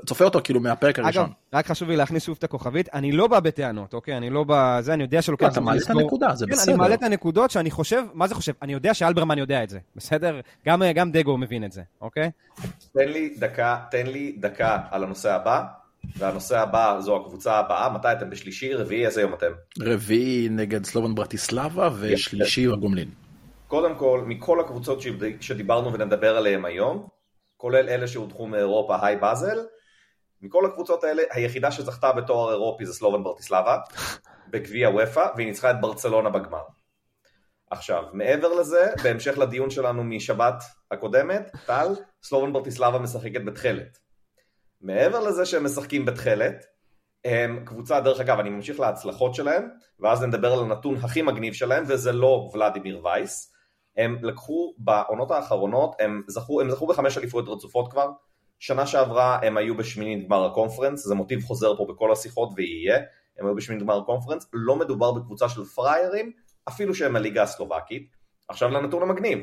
צופה אותו כאילו מהפרק הראשון. אגב, רק חשוב לי להכניס שוב את הכוכבית, אני לא בא בטענות, אוקיי? אני לא בא, זה אני יודע שלוקח... אתה מעלה את הנקודה, זה בסדר. אני מעלה את הנקודות שאני חושב, מה זה חושב? אני יודע שאלברמן יודע את זה, בסדר? גם דגו מבין את זה, אוקיי? תן לי דקה, תן לי דקה על הנושא הבא. והנושא הבא, זו הקבוצה הבאה, מתי אתם בשלישי, רביעי, איזה יום אתם? רביעי נגד סלובן ברטיסלאבה, ושלישי הגומלין. קודם כל, מכל הקבוצות שדיברנו ונדבר עליהן היום, כולל אלה שהודחו מאירופה, היי באזל, מכל הקבוצות האלה, היחידה שזכתה בתואר אירופי זה סלובן ברטיסלאבה, בגביע וופא, והיא ניצחה את ברצלונה בגמר. עכשיו, מעבר לזה, בהמשך לדיון שלנו משבת הקודמת, טל, סלובן ברטיסלאבה משחקת בתחלת. מעבר לזה שהם משחקים בתחלת, הם קבוצה, דרך אגב, אני ממשיך להצלחות שלהם, ואז נדבר על הנתון הכי מגניב שלהם, וזה לא ולדימיר וייס, הם לקחו בעונות האחרונות, הם זכו, הם זכו בחמש אליפויות רצופות כבר, שנה שעברה הם היו בשמינית גמר הקונפרנס, זה מוטיב חוזר פה בכל השיחות ויהיה, הם היו בשמינית גמר הקונפרנס, לא מדובר בקבוצה של פריירים, אפילו שהם הליגה הסלובקית, עכשיו לנתון המגניב,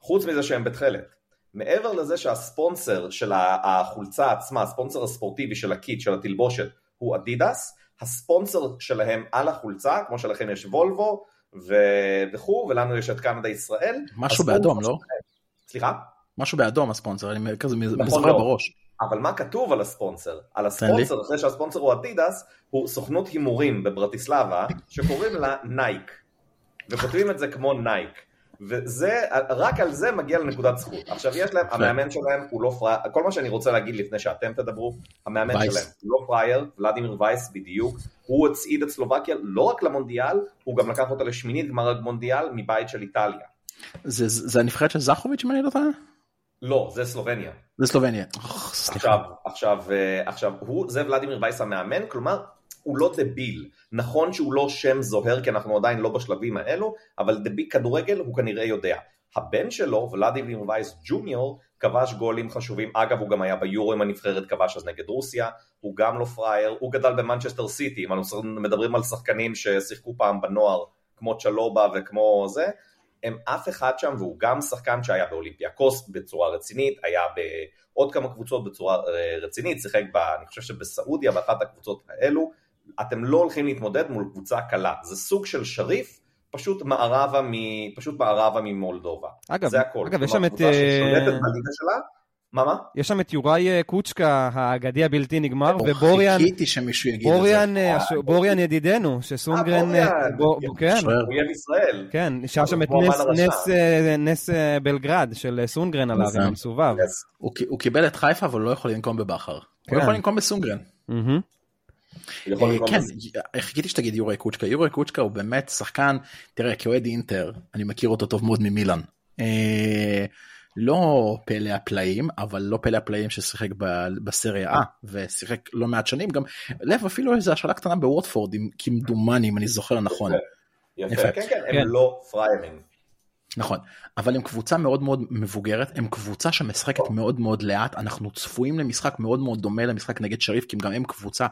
חוץ מזה שהם בתחלת, מעבר לזה שהספונסר של החולצה עצמה, הספונסר הספורטיבי של הקיט, של התלבושת, הוא אדידס, הספונסר שלהם על החולצה, כמו שלכם יש וולבו וכו', ולנו יש את קנדה ישראל. משהו באדום, לא? סליחה? משהו באדום הספונסר, אני כזה מזכר בראש. אבל מה כתוב על הספונסר? על הספונסר, אחרי שהספונסר הוא אדידס, הוא סוכנות הימורים בברטיסלאבה, שקוראים לה נייק, וכותבים את זה כמו נייק. וזה, רק על זה מגיע לנקודת זכות. עכשיו יש להם, המאמן שלהם הוא לא פרייר, כל מה שאני רוצה להגיד לפני שאתם תדברו, המאמן שלהם הוא לא פרייר, ולדימיר וייס בדיוק, הוא הצעיד את סלובקיה לא רק למונדיאל, הוא גם לקח אותה לשמינית גמר המונדיאל מבית של איטליה. זה הנבחרת של זכוביץ' מנהל אותה? לא, זה סלובניה. זה סלובניה. עכשיו, זה ולדימיר וייס המאמן, כלומר, הוא לא דביל, נכון שהוא לא שם זוהר, כי אנחנו עדיין לא בשלבים האלו, אבל דביל כדורגל הוא כנראה יודע. הבן שלו, ולדימיר וייס ג'וניור, כבש גולים חשובים, אגב הוא גם היה ביורו עם הנבחרת כבש אז נגד רוסיה, הוא גם לא פרייר, הוא גדל במנצ'סטר סיטי, אם אנחנו מדברים על שחקנים ששיחקו פעם בנוער, כמו צ'לובה וכמו זה, הם אף אחד שם, והוא גם שחקן שהיה באולימפיאקוס בצורה רצינית, היה בעוד כמה קבוצות בצורה רצינית, שיחק בה, אני חושב שבסעודיה, באחת הקבוצות האלו, אתם לא הולכים להתמודד מול קבוצה קלה, זה סוג של שריף פשוט מערבה, מ... פשוט מערבה ממולדובה. אגב, זה הכל. אגב, יש שם את... ששולטת בליגה שלה. מה, מה? יש שם את יוראי קוצ'קה, האגדי הבלתי נגמר, ובוריאן... חיכיתי שמישהו יגיד את זה. בוריאן ידידנו, שסונגרן... בוריאן. בוריאן ישראל. כן, נשאר שם את נס בלגרד של סונגרן עליו, עם המסובב. הוא קיבל את חיפה, אבל לא יכול לנקום בבחר. הוא יכול לנקום בסונגרן. כן, חיכיתי שתגיד יוראי קוצ'קה. יוראי קוצ'קה הוא באמת שחקן, תראה, כאוהד אינטר, אני מכיר אותו טוב מאוד ממילאן. לא פלא הפלאים, אבל לא פלא הפלאים ששיחק בסריה A, ושיחק לא מעט שנים, גם לב אפילו איזו השאלה קטנה בוורטפורד, כמדומני, אם אני זוכר נכון. יפה, כן, כן, הם לא פריירים. נכון, אבל הם קבוצה מאוד מאוד מבוגרת, הם קבוצה שמשחקת מאוד מאוד לאט, אנחנו צפויים למשחק מאוד מאוד דומה למשחק נגד שריף, כי גם הם קבוצה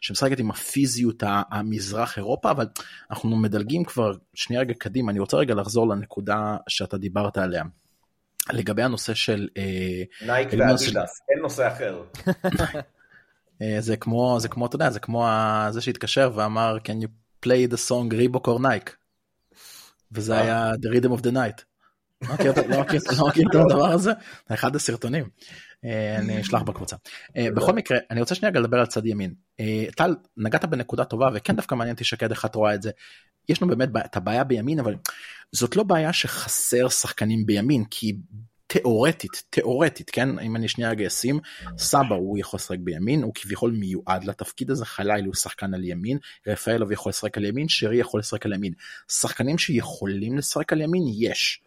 שמשחקת עם הפיזיות המזרח אירופה, אבל אנחנו מדלגים כבר שנייה רגע קדימה, אני רוצה רגע לחזור לנקודה שאתה דיברת עליה. לגבי הנושא של נייק ואדידס, אין נושא אחר. זה כמו, זה כמו, אתה יודע, זה כמו זה שהתקשר ואמר, can you play the song Reebok or Nike? וזה היה the rhythm of the night. לא מכיר את הדבר הזה? אחד הסרטונים. אני אשלח בקבוצה. בכל מקרה, אני רוצה שנייה לדבר על צד ימין. טל, נגעת בנקודה טובה, וכן דווקא מעניין תשקד איך את רואה את זה. יש לנו באמת את הבעיה בימין, אבל זאת לא בעיה שחסר שחקנים בימין, כי תיאורטית, תיאורטית, כן? אם אני שנייה אגייסים, סבא הוא יכול לשחק בימין, הוא כביכול מיועד לתפקיד הזה, חלילה הוא שחקן על ימין, רפאלוב יכול לשחק על ימין, שרי יכול לשחק על ימין. שחקנים שיכולים לשחק על ימין, יש.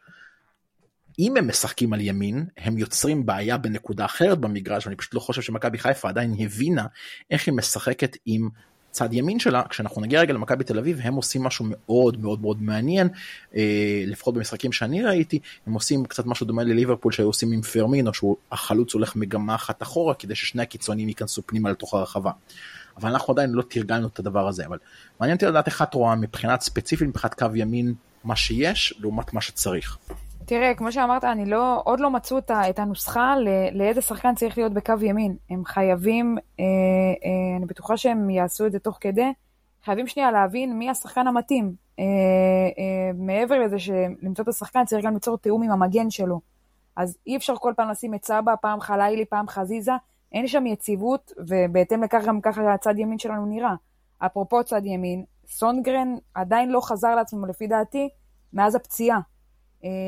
אם הם משחקים על ימין, הם יוצרים בעיה בנקודה אחרת במגרש, ואני פשוט לא חושב שמכבי חיפה עדיין הבינה איך היא משחקת עם צד ימין שלה. כשאנחנו נגיע רגע למכבי תל אביב, הם עושים משהו מאוד מאוד מאוד מעניין, לפחות במשחקים שאני ראיתי, הם עושים קצת משהו דומה לליברפול, שהיו עושים עם פרמינו, שהחלוץ הולך מגמה אחת אחורה, כדי ששני הקיצונים ייכנסו פנימה לתוך הרחבה. אבל אנחנו עדיין לא תרגלנו את הדבר הזה, אבל מעניין אותי לדעת איך את רואה, מבחינת ספציפית, מבחינת קו ימין, מה שיש, לעומת מה שצריך. תראה, כמו שאמרת, אני לא, עוד לא מצאו את הנוסחה לאיזה שחקן צריך להיות בקו ימין. הם חייבים, אה, אה, אני בטוחה שהם יעשו את זה תוך כדי, חייבים שנייה להבין מי השחקן המתאים. אה, אה, מעבר לזה שלמצוא את השחקן, צריך גם ליצור תיאום עם המגן שלו. אז אי אפשר כל פעם לשים את סבא, פעם חלילי, פעם חזיזה, אין שם יציבות, ובהתאם לכך גם ככה הצד ימין שלנו נראה. אפרופו צד ימין, סונגרן עדיין לא חזר לעצמו, לפי דעתי, מאז הפציעה.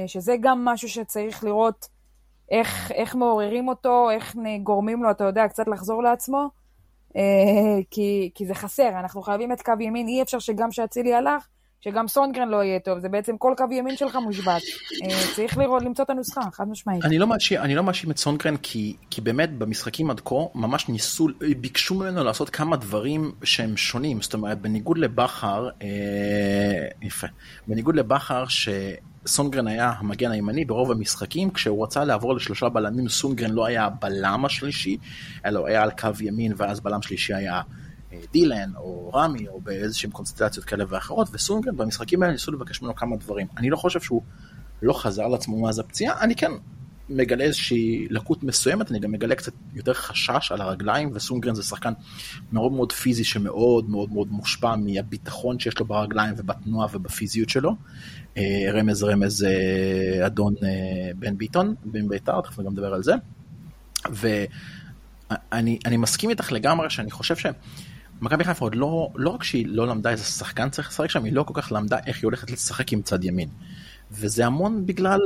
שזה גם משהו שצריך לראות איך, איך מעוררים אותו, איך גורמים לו, אתה יודע, קצת לחזור לעצמו, כי, כי זה חסר, אנחנו חייבים את קו ימין, אי אפשר שגם שהצילי הלך, שגם סונגרן לא יהיה טוב, זה בעצם כל קו ימין שלך מושבת, צריך לראות, למצוא את הנוסחה, חד משמעית. אני לא מאשים את סונגרן, כי, כי באמת במשחקים עד כה, ממש ניסו, ביקשו ממנו לעשות כמה דברים שהם שונים, זאת אומרת, בניגוד לבחר, אה, יפה, בניגוד לבחר ש... סונגרן היה המגן הימני ברוב המשחקים, כשהוא רצה לעבור לשלושה בלמים, סונגרן לא היה הבלם השלישי, אלא היה על קו ימין, ואז בלם שלישי היה דילן, או רמי, או באיזושהי קונסטלציות כאלה ואחרות, וסונגרן במשחקים האלה ניסו לבקש ממנו כמה דברים. אני לא חושב שהוא לא חזר לעצמו מאז הפציעה, אני כן מגלה איזושהי לקות מסוימת, אני גם מגלה קצת יותר חשש על הרגליים, וסונגרן זה שחקן מאוד מאוד פיזי, שמאוד מאוד מאוד מושפע מהביטחון שיש לו ברגליים ובתנועה ובפיזיות שלו. רמז רמז אדון בן ביטון, בן ביתר, תכף גם מדבר על זה, ואני אני מסכים איתך לגמרי, שאני חושב שמכבי חיפה עוד לא, לא רק שהיא לא למדה איזה שחקן צריך לשחק שם, היא לא כל כך למדה איך היא הולכת לשחק עם צד ימין, וזה המון בגלל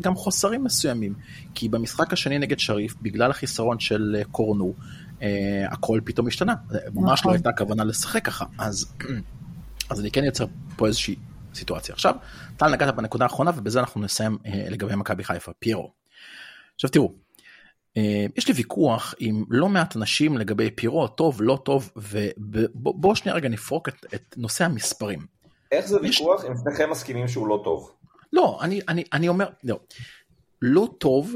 גם חוסרים מסוימים, כי במשחק השני נגד שריף, בגלל החיסרון של קורנו, הכל פתאום השתנה, ממש לא הייתה כוונה לשחק ככה, אז, אז אני כן יוצר פה איזושהי סיטואציה. עכשיו, טל נגעת בנקודה האחרונה, ובזה אנחנו נסיים אה, לגבי מכבי חיפה, פירו. עכשיו תראו, אה, יש לי ויכוח עם לא מעט אנשים לגבי פירו, טוב, לא טוב, ובואו שנייה רגע נפרוק את, את נושא המספרים. איך זה יש... ויכוח? אם שניכם מסכימים שהוא לא טוב. לא, אני, אני, אני אומר, לא. לא טוב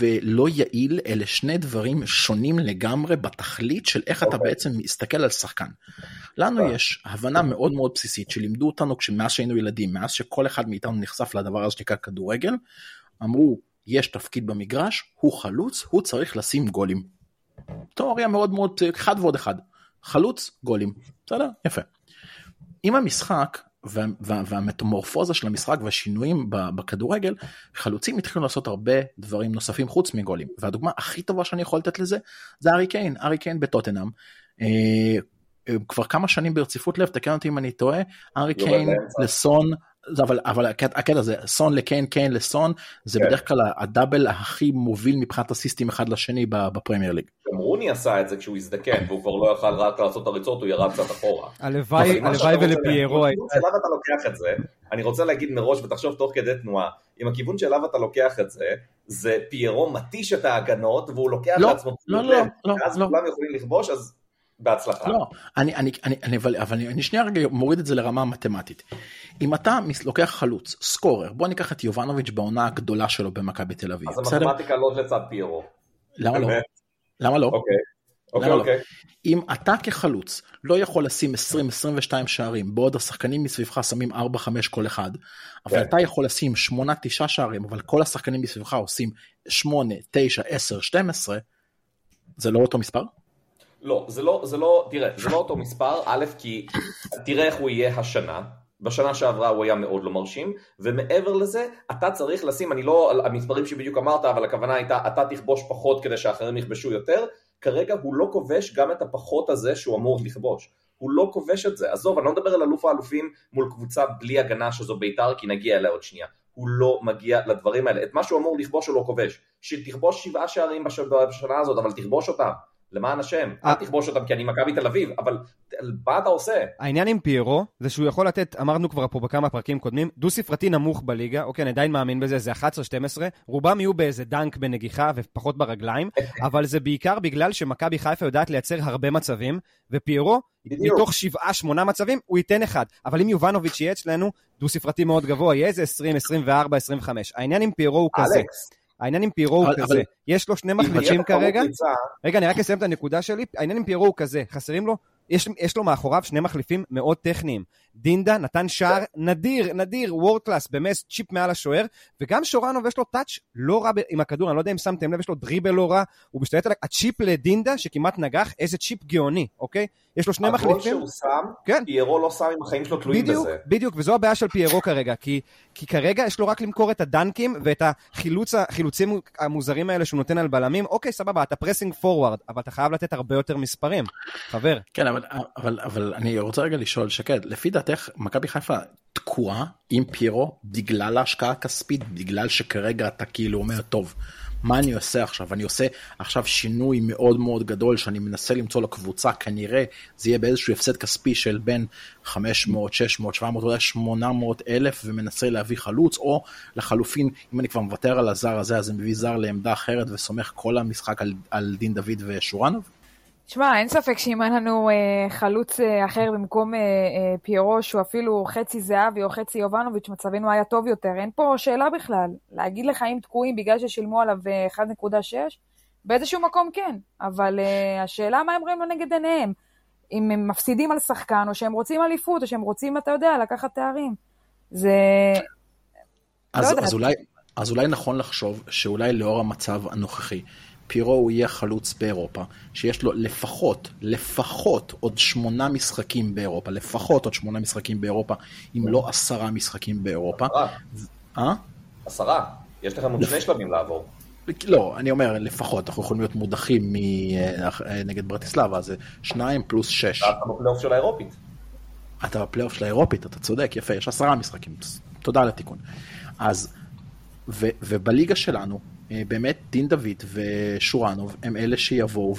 ולא יעיל, אלה שני דברים שונים לגמרי בתכלית של איך אתה בעצם מסתכל על שחקן. לנו יש הבנה מאוד מאוד בסיסית, שלימדו אותנו מאז שהיינו ילדים, מאז שכל אחד מאיתנו נחשף לדבר הזה שנקרא כדורגל, אמרו, יש תפקיד במגרש, הוא חלוץ, הוא צריך לשים גולים. תיאוריה מאוד מאוד, אחד ועוד אחד. חלוץ, גולים. בסדר? יפה. עם המשחק, וה, וה, והמטמורפוזה של המשחק והשינויים בכדורגל, חלוצים התחילו לעשות הרבה דברים נוספים חוץ מגולים, והדוגמה הכי טובה שאני יכול לתת לזה, זה ארי קיין, ארי קיין בטוטנהאם, כבר כמה שנים ברציפות לב, תקן אותי אם אני טועה, ארי קיין לסון, אבל, אבל הקטע זה, סון לקיין, קיין לסון, זה כן. בדרך כלל הדאבל הכי מוביל מבחינת הסיסטים אחד לשני בפרמייר ליג. שמרוני עשה את זה כשהוא הזדקן, והוא כבר לא יכל רק לעשות הריצות, הוא ירד קצת אחורה. הלוואי ולפיירו. הכיוון שאליו אתה לוקח את זה, אני רוצה להגיד מראש, ותחשוב תוך כדי תנועה, אם הכיוון שאליו אתה לוקח את זה, זה פיירו מתיש את ההגנות, והוא לוקח לעצמו לא, לא, לא, אז כולם יכולים לכבוש, אז בהצלחה. לא, אני, אני, אני, אני, אבל אני שנייה רגע מוריד את זה לרמה מתמטית. אם אתה לוקח חלוץ, סקורר, בוא ניקח את יובנוביץ' בעונה הגדולה שלו במכבי תל אביב. אז המתמטיקה לא לצד פיירו. למה לא? למה לא? אוקיי, אוקיי, אוקיי. אם אתה כחלוץ לא יכול לשים עשרים עשרים ושתיים שערים, בעוד השחקנים מסביבך שמים ארבע חמש כל אחד, אבל אתה יכול לשים שמונה תשע שערים, אבל כל השחקנים מסביבך עושים שמונה, תשע, עשר, שתים עשרה, זה לא אותו מספר? לא, זה לא, זה לא, תראה, זה לא אותו מספר, א', כי תראה איך הוא יהיה השנה, בשנה שעברה הוא היה מאוד לא מרשים, ומעבר לזה, אתה צריך לשים, אני לא, המספרים שבדיוק אמרת, אבל הכוונה הייתה, אתה תכבוש פחות כדי שאחרים יכבשו יותר, כרגע הוא לא כובש גם את הפחות הזה שהוא אמור לכבוש, הוא לא כובש את זה, עזוב, אני לא מדבר על אלוף האלופים מול קבוצה בלי הגנה שזו ביתר, כי נגיע אליה עוד שנייה, הוא לא מגיע לדברים האלה, את מה שהוא אמור לכבוש הוא לא כובש, שתכבוש שבעה שערים בשנה הזאת, אבל תכבוש אותם, למען השם, אל תכבוש אותם כי אני מכבי תל אביב, אבל מה אתה עושה? העניין עם פיירו זה שהוא יכול לתת, אמרנו כבר פה בכמה פרקים קודמים, דו ספרתי נמוך בליגה, אוקיי, אני עדיין מאמין בזה, זה אחת עשרה שתים עשרה, רובם יהיו באיזה דנק בנגיחה ופחות ברגליים, אבל זה בעיקר בגלל שמכבי חיפה יודעת לייצר הרבה מצבים, ופיירו, מתוך שבעה, שמונה מצבים, הוא ייתן אחד, אבל אם יובנוביץ' יהיה אצלנו, דו ספרתי מאוד גבוה, יהיה איזה עשרים, עשרים וארבע, עשרים וחמש. העניין עם פיירו הוא כזה. העניין עם פיירו הוא כזה, יש לו שני מחליצים כרגע, רגע אני רק אסיים את הנקודה שלי, העניין עם פיירו הוא כזה, חסרים לו, יש, יש לו מאחוריו שני מחליפים מאוד טכניים, דינדה נתן שער נדיר, נדיר, וורד קלאס, במס צ'יפ מעל השוער, וגם שורנו ויש לו טאץ' לא רע עם הכדור, אני לא יודע אם שמתם לב, יש לו דריבל לא רע, הוא משתלט על הצ'יפ לדינדה שכמעט נגח, איזה צ'יפ גאוני, אוקיי? יש לו שני מחליפים. הגול שהוא שם, כן? פיירו לא שם עם החיים שלו תלויים בדיוק, בזה. בדיוק, וזו הבעיה של פיירו כרגע, כי, כי כרגע יש לו רק למכור את הדנקים ואת החילוץ, החילוצים המוזרים האלה שהוא נותן על בלמים. אוקיי, סבבה, אתה פרסינג פורוורד, אבל אתה חייב לתת הרבה יותר מספרים, חבר. כן, אבל, אבל, אבל אני רוצה רגע לשאול, שקד, לפי דעתך, מכבי חיפה תקועה עם פיירו בגלל ההשקעה הכספית, בגלל שכרגע אתה כאילו אומר טוב. מה אני עושה עכשיו? אני עושה עכשיו שינוי מאוד מאוד גדול, שאני מנסה למצוא לקבוצה, כנראה זה יהיה באיזשהו הפסד כספי של בין חמש מאות, שש מאות, שבע מאות, שמונה מאות אלף, ומנסה להביא חלוץ, או לחלופין, אם אני כבר מוותר על הזר הזה, אז אני מביא זר לעמדה אחרת, וסומך כל המשחק על, על דין דוד ושורנוב? תשמע, אין ספק שאם אין לנו אה, חלוץ אה, אחר במקום אה, אה, פיירו, שהוא אפילו חצי זהבי או חצי יובנוביץ', מצבנו היה טוב יותר. אין פה שאלה בכלל. להגיד לך אם תקועים בגלל ששילמו עליו אחד נקודה שש, באיזשהו מקום כן. אבל אה, השאלה מה הם רואים לו נגד עיניהם. אם הם מפסידים על שחקן, או שהם רוצים אליפות, או שהם רוצים, אתה יודע, לקחת תארים. זה... אז, לא אז, אז, אולי, אז אולי נכון לחשוב שאולי לאור המצב הנוכחי, פירו הוא יהיה חלוץ באירופה, שיש לו לפחות, לפחות עוד שמונה משחקים באירופה, לפחות עוד שמונה משחקים באירופה, אם לא עשרה משחקים באירופה. עשרה? עשרה? יש לכם עוד שני שלבים לעבור. לא, אני אומר, לפחות, אנחנו יכולים להיות מודחים נגד ברטיסלאבה, אז שניים פלוס שש. אתה בפלייאוף של האירופית. אתה בפלייאוף של האירופית, אתה צודק, יפה, יש עשרה משחקים, תודה על התיקון. אז, ובליגה שלנו, באמת דין דוד ושורנוב הם אלה שיבואו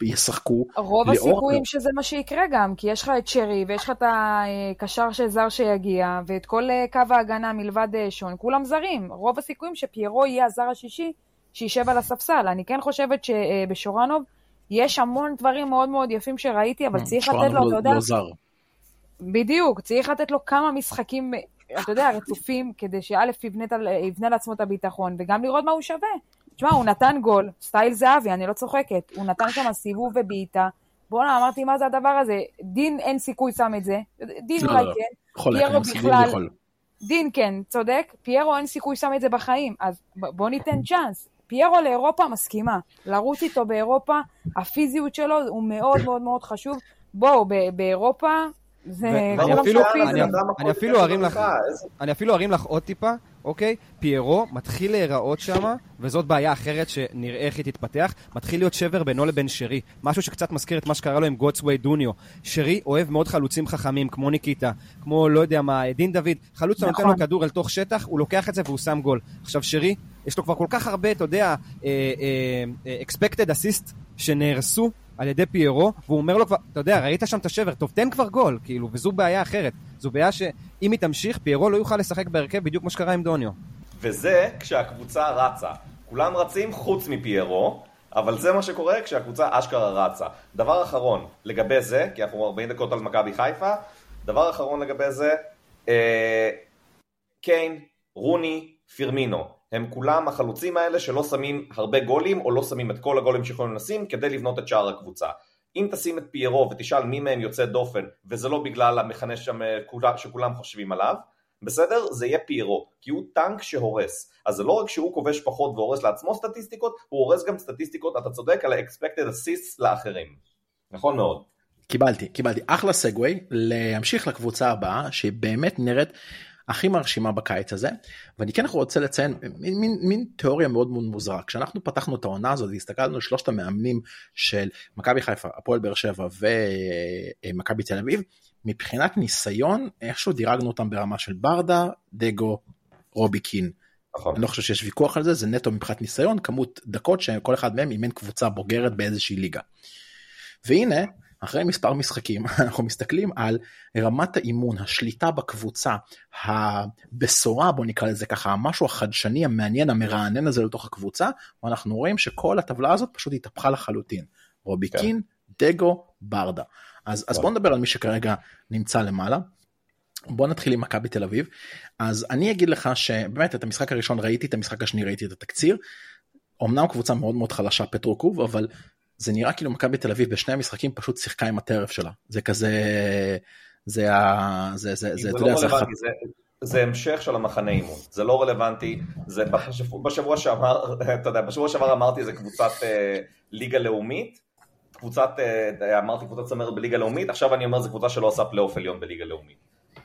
וישחקו. רוב הסיכויים שזה מה שיקרה גם, כי יש לך את שרי ויש לך את הקשר של זר שיגיע, ואת כל קו ההגנה מלבד שון, כולם זרים. רוב הסיכויים שפיירו יהיה הזר השישי שישב על הספסל. אני כן חושבת שבשורנוב יש המון דברים מאוד מאוד יפים שראיתי, אבל צריך לתת לו, אתה יודע, בדיוק, צריך לתת לו כמה משחקים, אתה יודע, רצופים, כדי שאלף יבנה לעצמו את הביטחון, וגם לראות מה הוא שווה. תשמע, הוא נתן גול, סטייל זהבי, אני לא צוחקת, הוא נתן שם סיבוב ובעיטה, בוא נה, אמרתי, מה זה הדבר הזה? דין אין סיכוי שם את זה, דין אולי כן, פיירו בכלל, דין כן, צודק, פיירו אין סיכוי שם את זה בחיים, אז בוא ניתן צ'אנס, פיירו לאירופה מסכימה, לרוץ איתו באירופה, הפיזיות שלו הוא מאוד מאוד מאוד חשוב, בואו, באירופה, אני אפילו ארים לך עוד טיפה, אוקיי? פיירו מתחיל להיראות שם, וזאת בעיה אחרת שנראה איך היא תתפתח, מתחיל להיות שבר בינו לבין שרי, משהו שקצת מזכיר את מה שקרה לו עם גוטסווי דוניו. שרי אוהב מאוד חלוצים חכמים, כמו ניקיטה, כמו לא יודע מה, דין דוד, חלוץ נותן לו כדור אל תוך שטח, הוא לוקח את זה והוא שם גול. עכשיו שרי, יש לו כבר כל כך הרבה, אתה יודע, expected assist שנהרסו על ידי פיירו, והוא אומר לו כבר, אתה יודע, ראית שם את השבר, טוב, תן כבר גול, כאילו, וזו בעיה אחרת. זו בעיה שאם היא תמשיך, פיירו לא יוכל לשחק בהרכב, בדיוק מה שקרה עם דוניו. וזה כשהקבוצה רצה. כולם רצים חוץ מפיירו, אבל זה מה שקורה כשהקבוצה אשכרה רצה. דבר אחרון לגבי זה, כי אנחנו ארבעים דקות על מכבי חיפה, דבר אחרון לגבי זה, אה, קיין, רוני, פירמינו. הם כולם החלוצים האלה שלא שמים הרבה גולים, או לא שמים את כל הגולים שיכולים לשים, כדי לבנות את שער הקבוצה. אם תשים את פיירו ותשאל מי מהם יוצא דופן, וזה לא בגלל המכנה שם שכולם חושבים עליו, בסדר? זה יהיה פיירו, כי הוא טנק שהורס. אז זה לא רק שהוא כובש פחות והורס לעצמו סטטיסטיקות, הוא הורס גם סטטיסטיקות, אתה צודק, על ה-expected assists לאחרים. נכון מאוד. קיבלתי, קיבלתי. אחלה סגווי, להמשיך לקבוצה הבאה, שבאמת נראית הכי מרשימה בקיץ הזה, ואני כן רוצה לציין, מין, מין, מין תיאוריה מאוד מאוד מוזרה, כשאנחנו פתחנו את העונה הזאת, והסתכלנו על שלושת המאמנים של מכבי חיפה, הפועל באר שבע ומכבי תל אביב, מבחינת ניסיון, איכשהו דירגנו אותם ברמה של ברדה, דגו, רובי קין. נכון. אני לא חושב שיש ויכוח על זה, זה נטו מבחינת ניסיון, כמות דקות שכל אחד מהם אימן קבוצה בוגרת באיזושהי ליגה. והנה, אחרי מספר משחקים, אנחנו מסתכלים על רמת האימון, השליטה בקבוצה, הבשורה, בוא נקרא לזה ככה, משהו החדשני, המעניין, המרענן הזה לתוך הקבוצה, ואנחנו רואים שכל הטבלה הזאת פשוט התהפכה לחלוטין. רוביקין, דגו, ברדה. אז, אז בוא נדבר על מי שכרגע נמצא למעלה. בוא נתחיל עם מכבי תל אביב. אז אני אגיד לך שבאמת את המשחק הראשון ראיתי, את המשחק השני ראיתי את התקציר. אמנם קבוצה מאוד מאוד חלשה, פטרוקוב, אבל זה נראה כאילו מכבי תל אביב בשני המשחקים פשוט שיחקה עם הטרף שלה. זה כזה, זה, זה, זה, זה, אתה יודע, זה חד... זה המשך של המחנה אימון. זה לא רלוונטי. זה בשבוע שעבר, אתה יודע, בשבוע שעבר אמרתי, זה קבוצת ליגה לאומית. קבוצת, אמרתי קבוצת צמרת בליגה לאומית. עכשיו אני אומר, זה קבוצה שלא עושה פלייאוף עליון בליגה לאומית.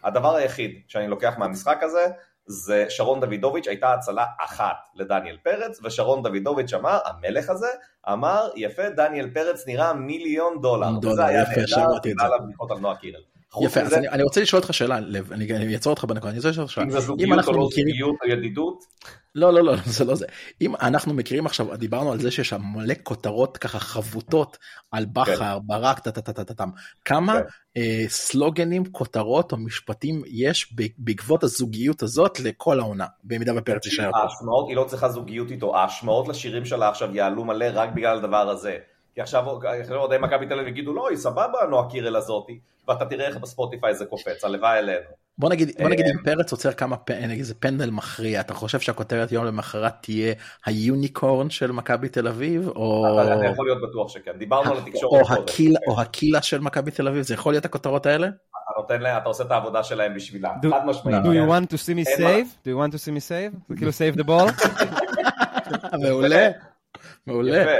הדבר היחיד שאני לוקח מהמשחק הזה, זה שרון דוידוביץ', הייתה הצלה אחת לדניאל פרץ, ושרון דוידוביץ' אמר, המלך הזה, אמר, יפה, דניאל פרץ נראה מיליון דולר. וזה היה נהדר, תדע לבריחות על נועה קירל. יפה, אז אני רוצה לשאול אותך שאלה, אני אעצור אותך בנקודה, אני רוצה לשאול אותך שאלה. אם זה זוגיות או לא זוגיות או ידידות? לא, לא, לא, זה לא זה. אם אנחנו מכירים עכשיו, דיברנו על זה שיש מלא כותרות ככה חבוטות על בחר, ברק, טטטטטטם. כמה סלוגנים, כותרות או משפטים יש בעקבות הזוגיות הזאת לכל העונה, במידה בפרט ישאר? ההשמעות, היא לא צריכה זוגיות איתו, ההשמעות לשירים שלה עכשיו יעלו מלא רק בגלל הדבר הזה. כי עכשיו עוד מכבי תל אביב יגידו, לא, היא סבבה, נועה קירל הזאת, ואתה תראה איך בספוטיפיי זה קופץ, הלוואי אלינו. בוא נגיד, אם פרץ עוצר כמה פנדל מכריע, אתה חושב שהכותרת יום למחרת תהיה היוניקורן של מכבי תל אביב, או... אתה יכול להיות בטוח שכן, דיברנו על התקשורת. או הקילה של מכבי תל אביב, זה יכול להיות הכותרות האלה? אתה עושה את העבודה שלהם בשבילה. Do you want to see me save? Do you want to see me save? זה כאילו save the ball? מעולה, מעולה.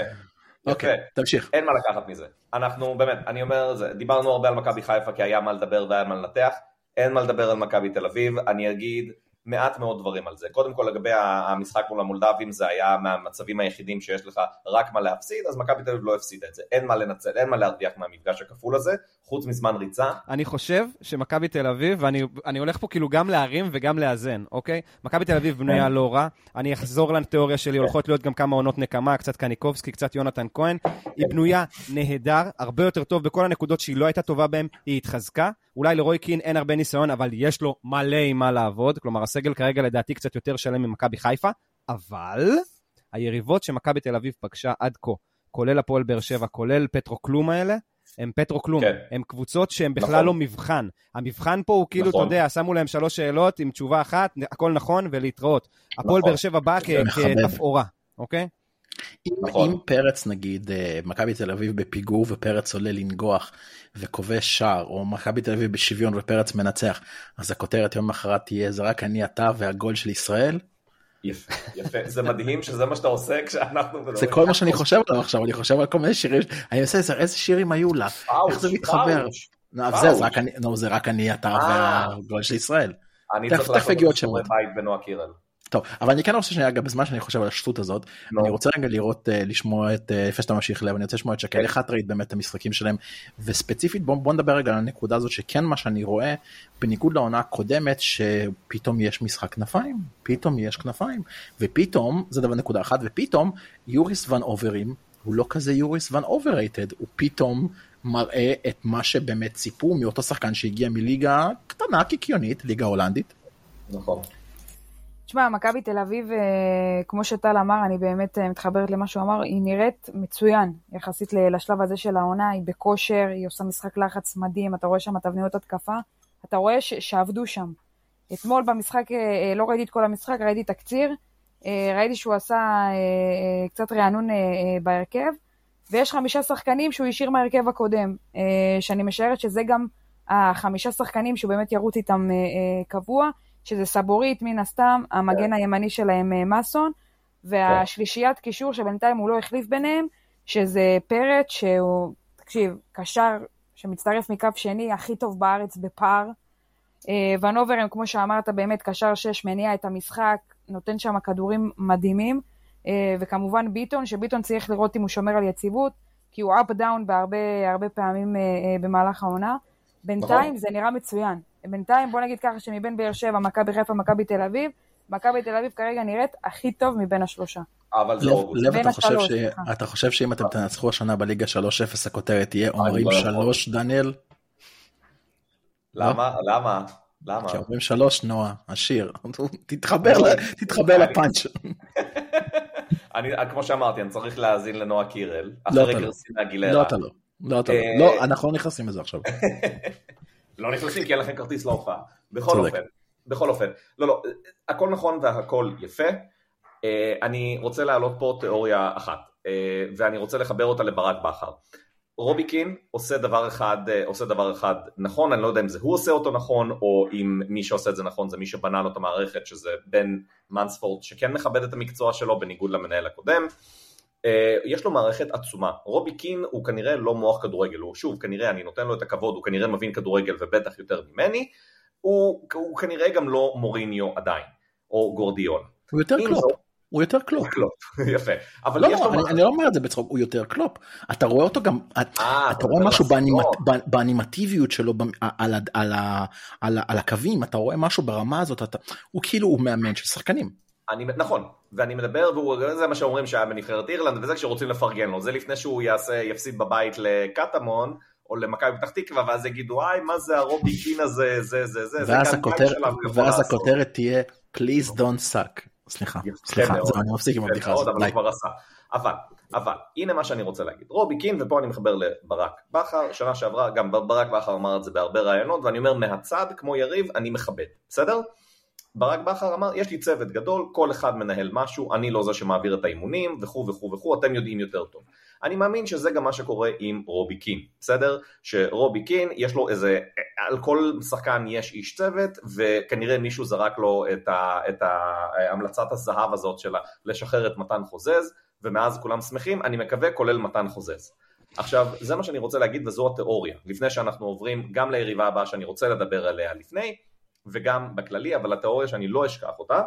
אוקיי, תמשיך. אין מה לקחת מזה. אנחנו, באמת, אני אומר, דיברנו הרבה על מכבי חיפה, כי היה מה לדבר והיה מה לנתח. אין מה לדבר על מכבי תל אביב. אני אגיד מעט מאוד דברים על זה. קודם כל, לגבי המשחק מול המולדבים, זה היה מהמצבים היחידים שיש לך רק מה להפסיד, אז מכבי תל אביב לא הפסידה את זה. אין מה לנצל, אין מה להרוויח מהמפגש הכפול הזה, חוץ מזמן ריצה. אני חושב שמכבי תל אביב, ואני הולך פה כאילו גם להרים וגם לאזן, אוקיי? מכבי תל אביב בנויה לא רע. אני אחזור לתיאוריה שלי, הולכות להיות גם כמה עונות נקמה, קצת קניקובסקי, קצת יונתן כהן. היא בנויה נהדר, הרבה יותר טוב בכל הנקודות שהיא לא הייתה טובה בהם, היא התחזקה. אולי לרוי קין אין הרבה ניסיון, אבל יש לו מלא עם מה לעבוד, כלומר הסגל כרגע לדעתי קצת יותר שלם ממכבי חיפה, אבל היריבות שמכבי תל אביב פגשה עד כה, כולל הפועל באר שבע, כולל פטרו כלום האלה, הם פטרו כלום, כן. הם קבוצות שהם בכלל נכון. לא מבחן, המבחן פה הוא כאילו, נכון. אתה יודע, שמו להם שלוש שאלות עם תשובה אחת, הכל נכון ולהתראות, נכון. הפועל באר שבע בא כתפאורה, אוקיי? אם, נכון. אם פרץ נגיד מכבי תל אביב בפיגור ופרץ עולה לנגוח וכובש שער, או מכבי תל אביב בשוויון ופרץ מנצח, אז הכותרת יום אחרת תהיה זה רק אני אתה והגול של ישראל? יפה, יפה. זה מדהים שזה מה שאתה עושה כשאנחנו... זה כל מה שאני חושב עליו עכשיו, אני חושב על כל מיני שירים, אני עושה איזה שירים היו לה, איך זה מתחבר? זה רק אני, אתה והגול של ישראל. אני צריך לעשות שיעורי בית בנועה קירל. טוב, אבל אני כן רוצה שנייה, אגב, בזמן שאני חושב על השטות הזאת, אני רוצה רגע לראות, לשמוע את, איפה שאתה ממשיך לב, אני רוצה לשמוע את שקל, איך את ראית באמת את המשחקים שלהם, וספציפית, בואו נדבר רגע על הנקודה הזאת, שכן מה שאני רואה, בניגוד לעונה הקודמת, שפתאום יש משחק כנפיים, פתאום יש כנפיים, ופתאום, זה דבר נקודה אחת, ופתאום, יוריס ון אוברים, הוא לא כזה יוריס ון אוברייטד, הוא פתאום מראה את מה שבאמת ציפו, מאותו שחקן שהגיע מליגה קטנה, קיקיונית, ליגה הולנדית. נכון. תשמע, מכבי תל אביב, כמו שטל אמר, אני באמת מתחברת למה שהוא אמר, היא נראית מצוין, יחסית לשלב הזה של העונה, היא בכושר, היא עושה משחק לחץ מדהים, אתה רואה שם תבניות התקפה, אתה רואה שעבדו שם. אתמול במשחק, לא ראיתי את כל המשחק, ראיתי את הקציר, ראיתי שהוא עשה קצת רענון בהרכב, ויש חמישה שחקנים שהוא השאיר מהרכב הקודם, שאני משערת שזה גם החמישה שחקנים שהוא באמת ירוץ איתם קבוע, שזה סבורית מן הסתם, המגן הימני שלהם מסון, והשלישיית קישור שבינתיים הוא לא החליף ביניהם, שזה פרט שהוא, תקשיב, קשר שמצטרף מקו שני, הכי טוב בארץ בפער, ונוברם, כמו שאמרת, באמת קשר שש מניע את המשחק, נותן שם כדורים מדהימים, וכמובן ביטון, שביטון צריך לראות אם הוא שומר על יציבות, כי הוא אפ-דאון בהרבה, הרבה פעמים במהלך העונה, בינתיים זה נראה מצוין. בינתיים, בוא נגיד ככה, שמבין באר שבע, מכבי חיפה, מכבי תל אביב, מכבי תל אביב כרגע נראית הכי טוב מבין השלושה. אבל זה אוגוסט. לב, אתה חושב שאם אתם תנצחו השנה בליגה שלוש אפס, הכותרת תהיה אומרים שלוש, דניאל? למה? למה? למה? כי אומרים שלוש, נועה, עשיר. תתחבר לפאנץ'. כמו שאמרתי, אני צריך להאזין לנועה קירל, אחרי גרסין הגילרה. לא, אתה לא. לא, אתה לא. לא, אנחנו לא נכנסים לזה עכשיו. לא נכנסים, כי אין לכם כרטיס להופעה. בכל אופן, בכל אופן. לא, לא, הכל נכון והכל יפה. אני רוצה להעלות פה תיאוריה אחת, ואני רוצה לחבר אותה לברק בחר. רובי קין עושה דבר אחד, עושה דבר אחד נכון, אני לא יודע אם זה הוא עושה אותו נכון, או אם מי שעושה את זה נכון, זה מי שבנה לו את המערכת, שזה בן מנספורט, שכן מכבד את המקצוע שלו, בניגוד למנהל הקודם. יש לו מערכת עצומה, רובי קין הוא כנראה לא מוח כדורגל, הוא שוב כנראה אני נותן לו את הכבוד, הוא כנראה מבין כדורגל ובטח יותר ממני, הוא, הוא כנראה גם לא מוריניו עדיין, או גורדיון. הוא יותר קלופ, הוא יותר קלופ. יפה. אבל לא, לא, אני, אני לא אומר את זה בצחוק, הוא יותר קלופ, אתה רואה אותו גם, את, אתה רואה משהו באנימת, באנימטיביות שלו, על, על, על, על הקווים, אתה רואה משהו ברמה הזאת, אתה, הוא כאילו הוא מאמן של שחקנים. אני, נכון, ואני מדבר, וזה מה שאומרים שהיה בנבחרת אירלנד, וזה כשרוצים לפרגן לו, זה לפני שהוא יעשה, יפסיד בבית לקטמון, או למכבי פתח תקווה, ואז יגידו, איי, מה זה הרובי קין הזה, זה, זה, זה, זה כאן כאן שלנו. ואז הכותרת תהיה, please don't suck. סליחה, סליחה, אני מפסיק עם הבדיחה הזאת. אבל, אבל, הנה מה שאני רוצה להגיד, רובי קין, ופה אני מחבר לברק בחר, שנה שעברה, גם ברק בחר אמר את זה בהרבה רעיונות, ואני אומר, מהצד, כמו יריב, אני מכבד. בסדר? ברק בחר אמר, יש לי צוות גדול, כל אחד מנהל משהו, אני לא זה שמעביר את האימונים, וכו' וכו' וכו', אתם יודעים יותר טוב. אני מאמין שזה גם מה שקורה עם רובי קין, בסדר? שרובי קין, יש לו איזה, על כל שחקן יש איש צוות, וכנראה מישהו זרק לו את, ה, את ההמלצת הזהב הזאת שלה, לשחרר את מתן חוזז, ומאז כולם שמחים, אני מקווה, כולל מתן חוזז. עכשיו, זה מה שאני רוצה להגיד, וזו התיאוריה, לפני שאנחנו עוברים גם ליריבה הבאה שאני רוצה לדבר עליה לפני, וגם בכללי, אבל התיאוריה שאני לא אשכח אותה,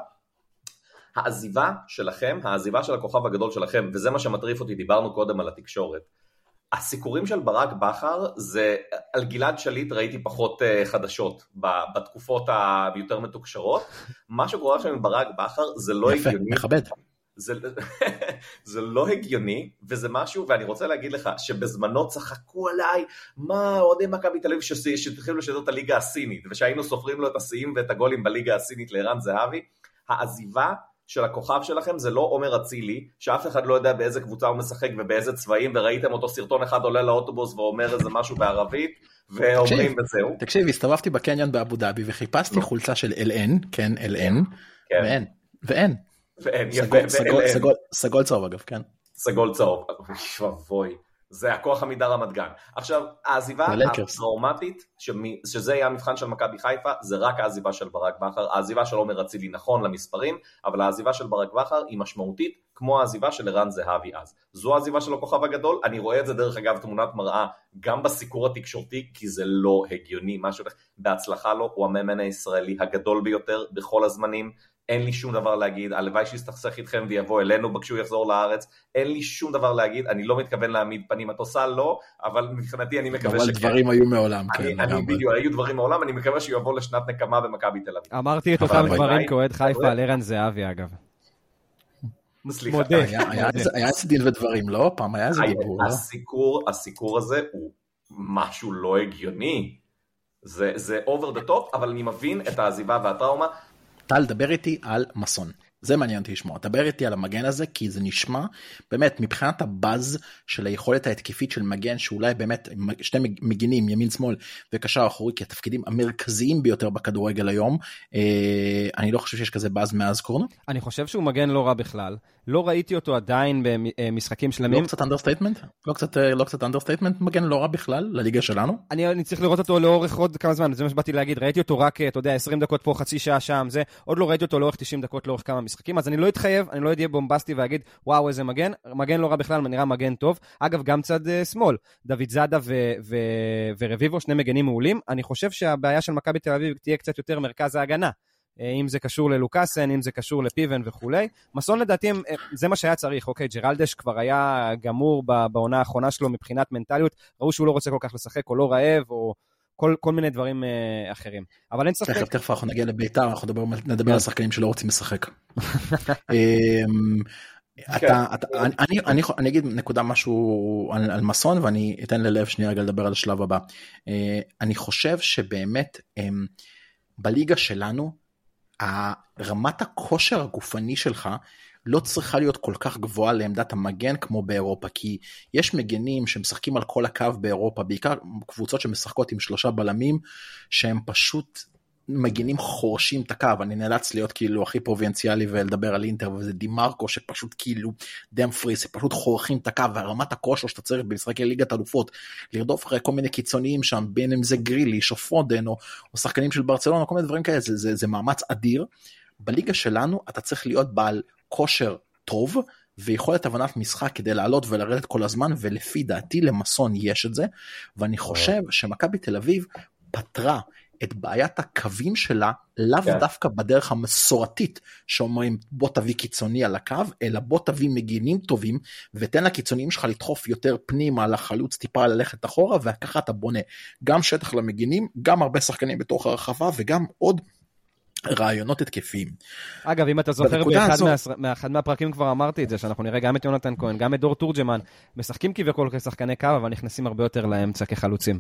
העזיבה שלכם, העזיבה של הכוכב הגדול שלכם, וזה מה שמטריף אותי, דיברנו קודם על התקשורת, הסיכורים של ברק בחר, זה על גלעד שליט ראיתי פחות חדשות, בתקופות היותר מתוקשרות, מה שקורה שם עם ברק בחר, זה לא יפה, הגיוני. מכבד. זה, זה לא הגיוני, וזה משהו, ואני רוצה להגיד לך, שבזמנו צחקו עליי, מה, אוהדי מכבי תל אביב, שתחילו שזאת הליגה הסינית, ושהיינו סופרים לו את השיאים ואת הגולים בליגה הסינית לערן זהבי, העזיבה של הכוכב שלכם, זה לא עומר אצילי, שאף אחד לא יודע באיזה קבוצה הוא משחק, ובאיזה צבעים, וראיתם אותו סרטון אחד עולה לאוטובוס, ואומר איזה משהו בערבית, ואומרים וזהו. תקשיב, הסתובבתי בקניון באבו דאבי, וחיפשתי חולצה של אלן, כן, אלן, ואין, ואין. ואין, סגול, סגול, סגול, סגול צהוב אגב, כן. סגול צהוב, שבוי, זה הכוח עמידה רמת גן. עכשיו, העזיבה הטראומטית, שזה היה המבחן של מכבי חיפה, זה רק העזיבה של ברק בכר. העזיבה של עומר אצילי נכון למספרים, אבל העזיבה של ברק בכר היא משמעותית, כמו העזיבה של ערן זהבי אז. זו העזיבה של הכוכב הגדול, אני רואה את זה דרך אגב תמונת מראה, גם בסיקור התקשורתי, כי זה לא הגיוני, משהו בהצלחה לו, הוא המאמן הישראלי הגדול ביותר בכל הזמנים, אין לי שום דבר להגיד, הלוואי שיסתכסך איתכם ויבוא אלינו, בקשו יחזור לארץ, אין לי שום דבר להגיד, אני לא מתכוון להעמיד פנים, את עושה לא, אבל מבחינתי אני מקווה שכן. אבל דברים היו מעולם, כן. אני בדיוק, היו דברים מעולם, אני מקווה שיבוא לשנת נקמה במכבי תל אביב. אמרתי את אותם דברים כאוהד חיפה על ערן זהבי אגב. סליחה. היה סדיל ודברים, לא? פעם היה איזה דיבור. הסיקור הזה הוא משהו לא הגיוני, זה אובר דה טופ, אבל אני מבין את העזיבה והטראומה. טל, דבר איתי על מסון, זה מעניין אותי לשמוע, דבר איתי על המגן הזה, כי זה נשמע, באמת, מבחינת הבאז של היכולת ההתקפית של מגן, שאולי באמת, שני מגינים, ימין שמאל וקשר אחורי, כי התפקידים המרכזיים ביותר בכדורגל היום, אה, אני לא חושב שיש כזה באז מאז קורנו. אני חושב שהוא מגן לא רע בכלל, לא ראיתי אותו עדיין במשחקים שלמים. לא קצת אנדרסטייטמנט? לא קצת, לא קצת אנדרסטייטמנט, מגן לא רע בכלל לליגה שלנו? אני, אני צריך לראות אותו לאורך עוד כמה זמן, זה מה שבאתי להגיד, ראיתי אותו רק, אתה יודע, עשרים דקות פה, חצי שעה שם, זה, עוד לא ראיתי אותו לאורך תשעים דקות, לאורך כמה משחקים, אז אני לא אתחייב, אני לא אהיה בומבסטי ואגיד, וואו, איזה מגן, מגן לא רע בכלל, נראה מגן טוב. אגב, גם צד שמאל, דוד זאדה ו- ו- ורביבו, שני מגנים מעולים. אני חושב שהבעיה של מכבי תל אביב תהיה קצת יותר מרכז ההגנה. אם זה קשור ללוקאסן, אם זה קשור לפיבן וכולי. מסון לדעתי, זה מה שהיה צריך. אוקיי, ג'רלדש כבר היה גמור בעונה האחרונה שלו מבחינת מנטליות. ראו שהוא לא רוצה כל כך לשחק, או לא רעב, או כל, כל מיני דברים uh, אחרים. אבל אין ספק... תכף, תכף, אנחנו נגיע לביתר, אנחנו נדבר, נדבר על שחקנים שלא רוצים לשחק. אתה, אתה, אני, אני, אני, אני אגיד נקודה משהו על, על מסון, ואני אתן ללב שנייה רגע לדבר על השלב הבא. Uh, אני חושב שבאמת, um, בליגה שלנו, הרמת הכושר הגופני שלך, לא צריכה להיות כל כך גבוהה לעמדת המגן כמו באירופה, כי יש מגנים שמשחקים על כל הקו באירופה, בעיקר קבוצות שמשחקות עם שלושה בלמים, שהם פשוט מגנים חורשים את הקו, אני נאלץ להיות כאילו הכי פרובינציאלי ולדבר על אינטר, וזה דימרקו שפשוט כאילו דם פריס, שפשוט חורכים את הקו, והרמת הכושר שאתה צריך במשחקי ליגת אלופות, לרדוף אחרי כל מיני קיצוניים שם, בין אם זה גריליש או פודן, או, או שחקנים של ברצלונה, כל מיני דברים כאלה, זה, זה, זה מאמץ אדיר. בליגה שלנו אתה צריך להיות בעל כושר טוב ויכולת הבנת משחק כדי לעלות ולרדת כל הזמן, ולפי דעתי למסון יש את זה, ואני חושב שמכבי תל אביב פתרה את בעיית הקווים שלה, לאו yeah. דווקא בדרך המסורתית, שאומרים בוא תביא קיצוני על הקו, אלא בוא תביא מגינים טובים, ותן לקיצוניים שלך לדחוף יותר פנימה על החלוץ, טיפה ללכת אחורה, וככה אתה בונה גם שטח למגינים, גם הרבה שחקנים בתוך הרחבה, וגם עוד רעיונות התקפיים. אגב, אם אתה זוכר, באחד מהסר... מאחד מהפרקים כבר אמרתי את זה, שאנחנו נראה גם את יונתן כהן, גם את דור תורג'מן, משחקים כביכול כשחקני קו, אבל נכנסים הרבה יותר לאמצע כחלוצים.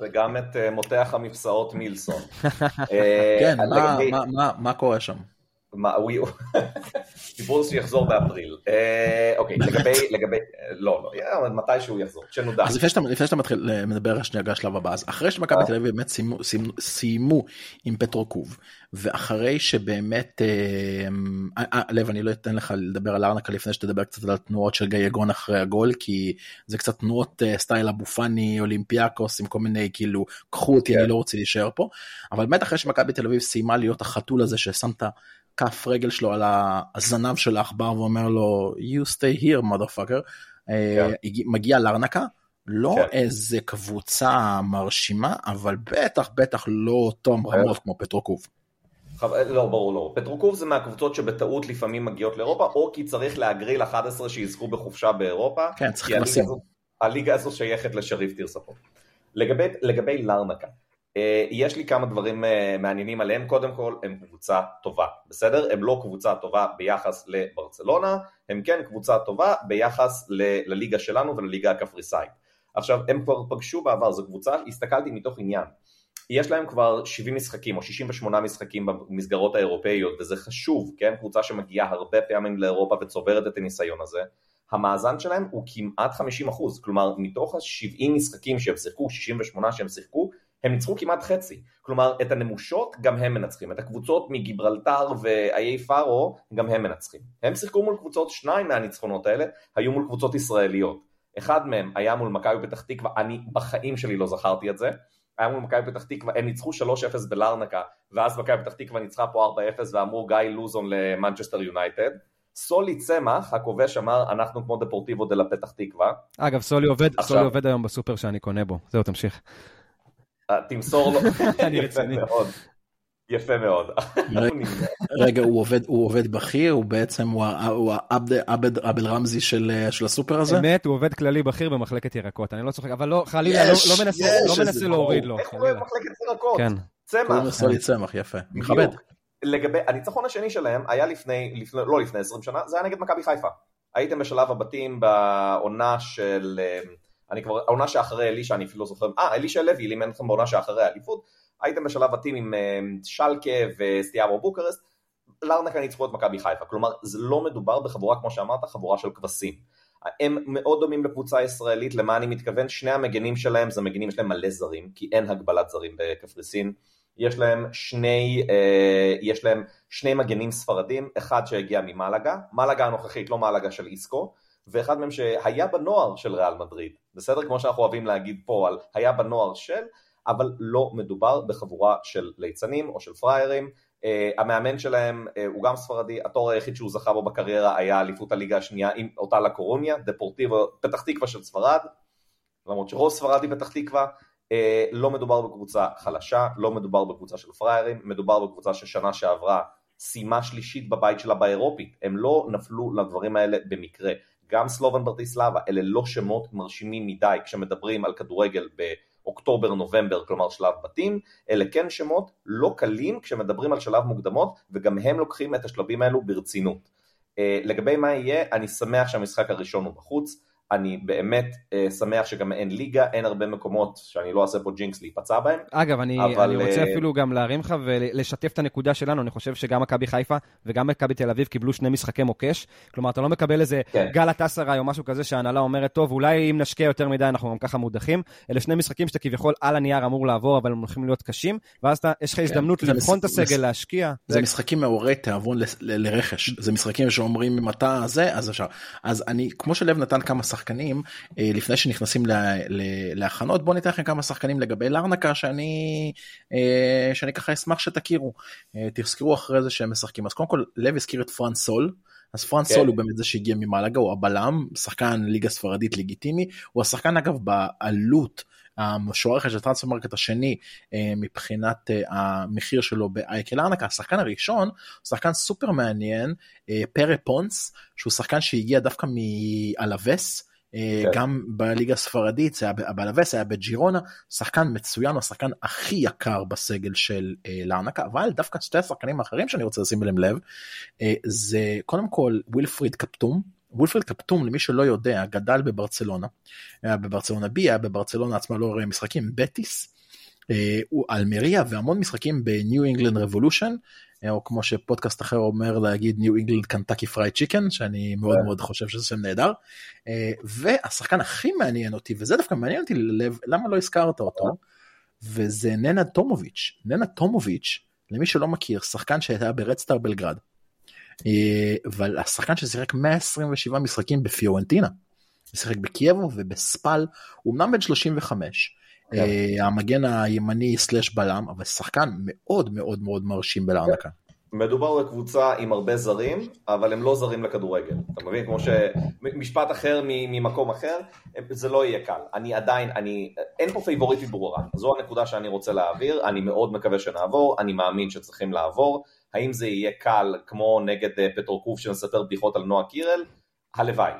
וגם את מותח המפסעות מילסון. כן, מה קורה שם? דיבור שיחזור באפריל. אוקיי, לגבי... לא, לא, מתי שהוא יחזור, שנודע. אז לפני שאתה מתחיל לדבר שנייה השלב הבא, אז אחרי שמכבי תל אביב באמת סיימו עם פטרוקוב, ואחרי שבאמת... לב, אני לא אתן לך לדבר על ארנקה לפני שתדבר קצת על התנועות של גייגון אחרי הגול, כי זה קצת תנועות סטייל אבופני, אולימפיאקוס, עם כל מיני כאילו, קחו אותי, אני לא רוצה להישאר פה, אבל באמת אחרי שמכבי תל אביב סיימה להיות החתול הזה ששמת כף רגל שלו על הזנב של האחבר ואומר לו, you stay here, motherfucker, מגיע לארנקה, לא איזה קבוצה מרשימה, אבל בטח, בטח לא תום רמות כמו פטרוקוב. לא, ברור, לא. פטרוקוב זה מהקבוצות שבטעות לפעמים מגיעות לאירופה, או כי צריך להגריל אחת עשרה שיזכו בחופשה באירופה. כן, צריך לשים. הליגה הזו שייכת לשריף תרספות. לגבי לארנקה, יש לי כמה דברים מעניינים עליהם. קודם כל, הם קבוצה טובה, בסדר? הם לא קבוצה טובה ביחס לברצלונה, הם כן קבוצה טובה ביחס לליגה שלנו ולליגה הקפריסאית. עכשיו, הם כבר פגשו בעבר, זו קבוצה, הסתכלתי מתוך עניין, יש להם כבר שבעים משחקים או שישים ושמונה משחקים במסגרות האירופאיות, וזה חשוב, כן? קבוצה שמגיעה הרבה פעמים לאירופה וצוברת את הניסיון הזה. המאזן שלהם הוא כמעט חמישים אחוז, כלומר, מתוך ה-שבעים משחקים שהם שיחקו, שישים ושמונה שהם שיחקו, הם ניצחו כמעט חצי, כלומר את הנמושות גם הם מנצחים, את הקבוצות מגיברלטר ואיי פארו גם הם מנצחים, הם שיחקו מול קבוצות, שניים מהניצחונות האלה היו מול קבוצות ישראליות, אחד מהם היה מול מכבי פתח תקווה, אני בחיים שלי לא זכרתי את זה, היה מול מכבי פתח תקווה, הם ניצחו שלוש אפס בלרנקה, ואז מכבי פתח תקווה ניצחה פה ארבע אפס, ואמרו גיא לוזון למנצ'סטר יונייטד, סולי צמח, הכובש אמר, אנחנו כמו דפורטיבו דלה פתח תקווה. אגב, סולי עובד, עכשיו, סולי עובד היום בסופר שאני קונה בו, זהו, תמשיך. תמסור לו, אני רציני. יפה מאוד. רגע, הוא עובד בכיר, הוא בעצם, הוא עבד רמזי של הסופר הזה? באמת, הוא עובד כללי בכיר במחלקת ירקות, אני לא צוחק, אבל לא, חלילה, לא מנסה להוריד לו. איך הוא עובד במחלקת ירקות? כן. צמח. סולי צמח, יפה. מכבד. לגבי, הניצחון השני שלהם היה לפני, לא לפני עשרים שנה, זה היה נגד מכבי חיפה. הייתם בשלב הבתים בעונה של, אני כבר, העונה שאחרי אלישה, אני אפילו לא זוכר, אה, אלישה לוי, לימן אתכם בעונה שאחרי האליפות, הייתם בשלב הבתים עם שלקה וסטיאבו בוקרסט, לרנקה ניצחו את מכבי חיפה, כלומר, זה לא מדובר בחבורה, כמו שאמרת, חבורה של כבשים. הם מאוד דומים לקבוצה הישראלית, למה אני מתכוון, שני המגנים שלהם, זה מגנים שלהם מלא זרים, כי אין הגבלת זרים בכפריסין. יש להם שני אה, יש להם שני מגנים ספרדים, אחד שהגיע ממלגה, מלגה הנוכחית, לא מלגה של איסקו, ואחד מהם שהיה בנוער של ריאל מדריד, בסדר, כמו שאנחנו אוהבים להגיד פה על היה בנוער של, אבל לא מדובר בחבורה של ליצנים או של פריירים. אה, המאמן שלהם אה, הוא גם ספרדי, התואר היחיד שהוא זכה בו בקריירה היה אליפות הליגה השנייה עם אותה לקורוניה, דפורטיבו פתח תקווה של ספרד, למרות שרוב ספרדי פתח תקווה. לא מדובר בקבוצה חלשה, לא מדובר בקבוצה של פריירים, מדובר בקבוצה ששנה שעברה סיימה שלישית בבית שלה באירופית, הם לא נפלו לדברים האלה במקרה, גם סלובן ברטיסלבה, אלה לא שמות מרשימים מדי כשמדברים על כדורגל באוקטובר-נובמבר, כלומר שלב בתים, אלה כן שמות לא קלים כשמדברים על שלב מוקדמות, וגם הם לוקחים את השלבים האלו ברצינות. לגבי מה יהיה, אני שמח שהמשחק הראשון הוא בחוץ, אני באמת uh, שמח שגם אין ליגה, אין הרבה מקומות שאני לא אעשה פה ג'ינקס להיפצע בהם. אגב, אני, אבל, אני רוצה uh... אפילו גם להרים לך ולשתף את הנקודה שלנו, אני חושב שגם מכבי חיפה וגם מכבי תל אביב קיבלו שני משחקי מוקש, כלומר אתה לא מקבל איזה כן. גל התסרה או משהו כזה שההנהלה אומרת, טוב, אולי אם נשקיע יותר מדי אנחנו גם ככה מודחים, אלה שני משחקים שאתה כביכול על הנייר אמור לעבור, אבל הם הולכים להיות קשים, ואז אתה, יש לך הזדמנות כן. לבחון מס... את הסגל, מס... להשקיע. זה, זה משחקים מעוררי תיאבון ל... ל... לרכש, זה משחקים שאומרים מתי זה, אז אפשר. אז אני, כמו שלב נתן כמה שחקנים, לפני שנכנסים להכנות, בואו ניתן לכם כמה שחקנים לגבי לרנקה, שאני שאני ככה אשמח שתכירו, תזכרו אחרי זה שהם משחקים. אז קודם כל, לב הזכיר את פרנס סול, אז פרנס סול הוא באמת זה שהגיע ממלגה, הוא הבלם, שחקן ליגה ספרדית לגיטימי, הוא השחקן אגב בעלות, המשוער של טרנספר מרקט השני מבחינת המחיר שלו באייק לרנקה. השחקן הראשון הוא שחקן סופר מעניין, פרה פונס, שהוא שחקן שהגיע דווקא מאלווס, גם בליגה הספרדית, זה היה באלווס, היה בג'ירונה, שחקן מצוין, הוא השחקן הכי יקר בסגל של לרנקה, אבל דווקא שתי השחקנים האחרים שאני רוצה לשים אליהם לב, זה קודם כל ווילפריד קפטום, ווילפריד קפטום, למי שלא יודע, גדל בברצלונה, בברצלונה ביה, בברצלונה עצמה לא רואה משחקים, בטיס, אלמריה, והמון משחקים בניו אינגלנד רבולושן, או כמו שפודקאסט אחר אומר להגיד, ניו אינגלנד קנטקי פרייד צ'יקן, שאני מאוד מאוד חושב שזה שם נהדר, והשחקן הכי מעניין אותי, וזה דווקא מעניין אותי ללב, למה לא הזכרת אותו, וזה ננה תומוביץ', ננה תומוביץ', למי שלא מכיר, שחקן שהייתה ברד סטאר בלגרד, אבל השחקן ששיחק מאה עשרים ושבעה משחקים בפיורנטינה, שיחק בקייבו ובספל, הוא אמנם בן שלושים וחמש, המגן הימני סלש בלם, אבל שחקן מאוד מאוד מאוד מרשים בלרנקה. מדובר בקבוצה עם הרבה זרים, אבל הם לא זרים לכדורגל, אתה מבין? כמו שמשפט אחר ממקום אחר, זה לא יהיה קל. אני עדיין, אני, אין פה פייבוריטית ברורה, זו הנקודה שאני רוצה להעביר, אני מאוד מקווה שנעבור, אני מאמין שצריכים לעבור, האם זה יהיה קל כמו נגד פטרוקוף שנסתר בדיחות על נועה קירל? הלוואי.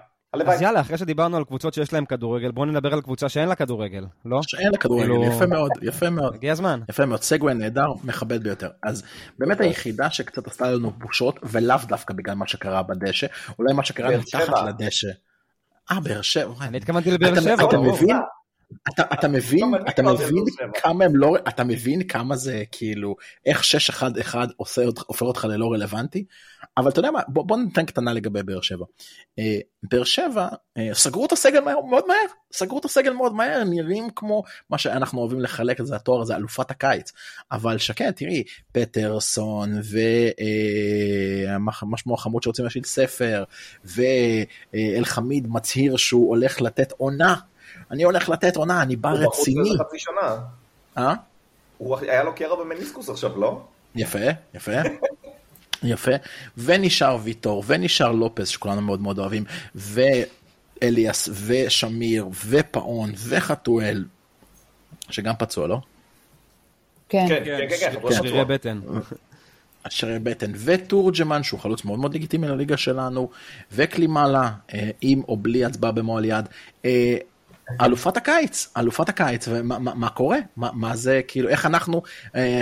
אז יאללה, אחרי שדיברנו על קבוצות שיש להם כדורגל, בואו נדבר על קבוצה שאין לה כדורגל, לא? שאין לה כדורגל, יפה מאוד, יפה מאוד. הגיע הזמן. יפה מאוד, סגווי נהדר, מכבד ביותר. אז באמת היחידה שקצת עשתה לנו בושות, ולאו דווקא בגלל מה שקרה בדשא, אולי מה שקרה מתחת לדשא. אה, באר שבע. אני התכוונתי לבאר שבע. אתה מבין? אתה, אתה מבין, אתה מבין כמה הם לא, אתה מבין כמה זה, כאילו, איך שש אחת אחת עופר אותך ללא רלוונטי, אבל אתה יודע מה, בוא, בוא ניתן קטנה לגבי באר שבע. אה, באר שבע, אה, סגרו את הסגל מאוד מהר, סגרו את הסגל מאוד מהר, נראים כמו מה שאנחנו אוהבים לחלק את זה, התואר הזה, אלופת הקיץ, אבל שכן, תראי, פטרסון, ומשמו אה, החמוד שרוצים להשאיל ספר, ואלחמיד מצהיר שהוא הולך לתת עונה, אני הולך לתת עונה, אני בא רציני. הוא בחוץ חצי שנה. אה? היה לו קרע במניסקוס עכשיו, לא? יפה, יפה. יפה. ונשאר ויטור, ונשאר לופס, שכולנו מאוד מאוד אוהבים, ואליאס, ושמיר, ופאון, וחתואל, שגם פצוע, לא? כן. כן, כן, כן. שרירי בטן. שרירי בטן. וטורג'מן, שהוא חלוץ מאוד מאוד לגיטימי לליגה שלנו, וקלימלה, עם או בלי הצבעה במועל יד. אלופת הקיץ, אלופת הקיץ, ומה, מה, מה קורה? מה, מה זה, כאילו, איך אנחנו,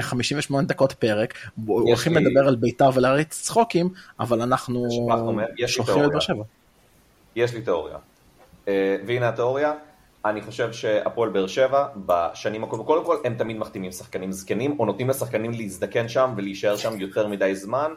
חמישים ושמונה דקות פרק, הולכים לדבר על ביתר ולהריץ צחוקים, אבל אנחנו שולחים את בשבע. יש לי תיאוריה. והנה התיאוריה, אני חושב שהפועל באר שבע, בשנים הקודמות, קודם כל, הם תמיד מחתימים שחקנים זקנים, או נותנים לשחקנים להזדקן שם ולהישאר שם יותר מדי זמן,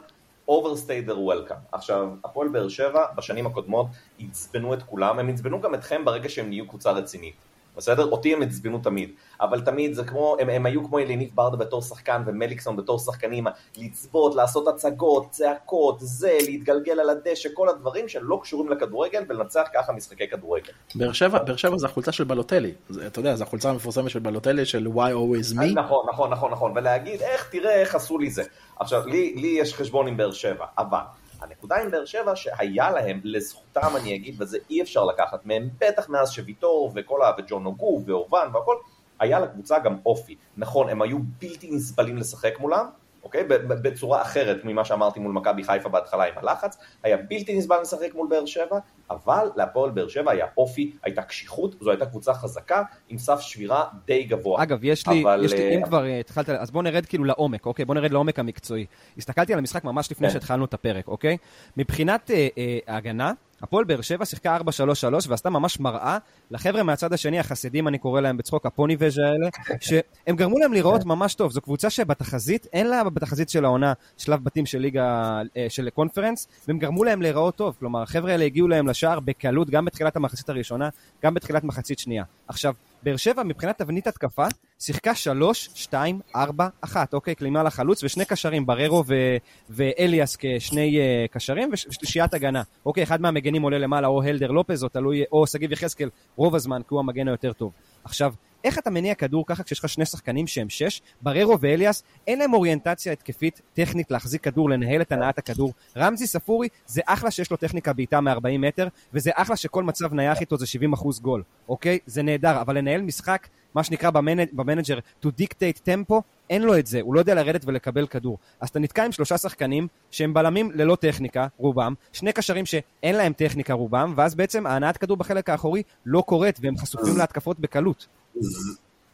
overstay their welcome. עכשיו, הפועל באר שבע, בשנים הקודמות, הצבנו את כולם, הם הצבנו גם אתכם ברגע שהם נהיו קבוצה רצינית. בסדר? אותי הם הצבנו תמיד, אבל תמיד זה כמו, הם, הם היו כמו אליניב ברדה בתור שחקן ומליקסון בתור שחקנים, לצבות, לעשות הצגות, צעקות, זה, להתגלגל על הדשא, כל הדברים שלא קשורים לכדורגל, ולנצח ככה משחקי כדורגל. באר שבע, באר שבע זה החולצה של בלוטלי, זה, אתה יודע, זה החולצה המפורסמת של בלוטלי, של why always me. נכון, נכון, נכון, נכון, ולהגיד, איך, תראה, איך עשו לי זה. עכשיו, לי, לי יש חשבון עם באר שבע, אבל הנקודה עם באר שבע שהיה להם, לזכותם אני אגיד, וזה אי אפשר לקחת מהם, בטח מאז שוויטור וכל ה... וג'ון נוגו ואובן והכל, היה לקבוצה גם אופי. נכון, הם היו בלתי נסבלים לשחק מולם, אוקיי? בצורה אחרת ממה שאמרתי מול מכבי חיפה בהתחלה עם הלחץ, היה בלתי נסבל לשחק מול באר שבע, אבל להפועל באר שבע היה אופי, הייתה קשיחות, זו הייתה קבוצה חזקה, עם סף שבירה די גבוה. אגב, יש לי, אבל... יש לי, אם כבר התחלת, אז בוא נרד כאילו לעומק, אוקיי? בוא נרד לעומק המקצועי. הסתכלתי על המשחק ממש לפני שהתחלנו את הפרק, אוקיי? מבחינת אה, אה, ההגנה, הפועל באר שבע שיחקה ארבע שלוש שלוש, ועשתה ממש מראה לחבר'ה מהצד השני, החסידים, אני קורא להם בצחוק, הפוני וז'ה האלה, שהם גרמו להם לראות ממש טוב. זו קבוצה שבתחזית, אין לה בתחזית של העונה, שלב בתים של ליגה, של קונפרנס, והם גרמו להם לראות טוב. כלומר, החבר'ה האלה הגיעו להם לשער בקלות, גם בתחילת המחצית הראשונה, גם בתחילת מחצית שנייה. עכשיו, באר שבע, מבחינת תבנית התקפה, שיחקה שלוש שתיים ארבע אחת, אוקיי? כלימה לחלוץ, ושני קשרים, בררו ו- ואליאס כשני uh, קשרים, ושלישיית הגנה. אוקיי, אחד מהמגנים עולה למעלה, או הלדר לופז, או תלוי, או סגיב יחזקאל, רוב הזמן, כי הוא המגן היותר טוב. עכשיו, איך אתה מניע כדור ככה כשיש לך שני שחקנים שהם שש, בררו ואליאס, אין להם אוריינטציה התקפית, טכנית להחזיק כדור, לנהל את הנעת הכדור. רמזי ספורי, זה אחלה שיש לו טכניקה בעיטה מ-ארבעים מטר, וזה אחלה שכל מצב נייח איתו זה שבעים אחוז גול. אוקיי? זה נהדר, אבל לנהל משחק, מה שנקרא במנג'ר, to dictate tempo, אין לו את זה, הוא לא יודע לרדת ולקבל כדור. אז אתה נתקע עם שלושה שחקנים שהם בלמים ללא טכניקה, רובם, שני קשרים שאין להם טכניקה רובם, ואז בעצם ההנעת כדור בחלק האחורי לא קורית, והם חשופים להתקפות בקלות.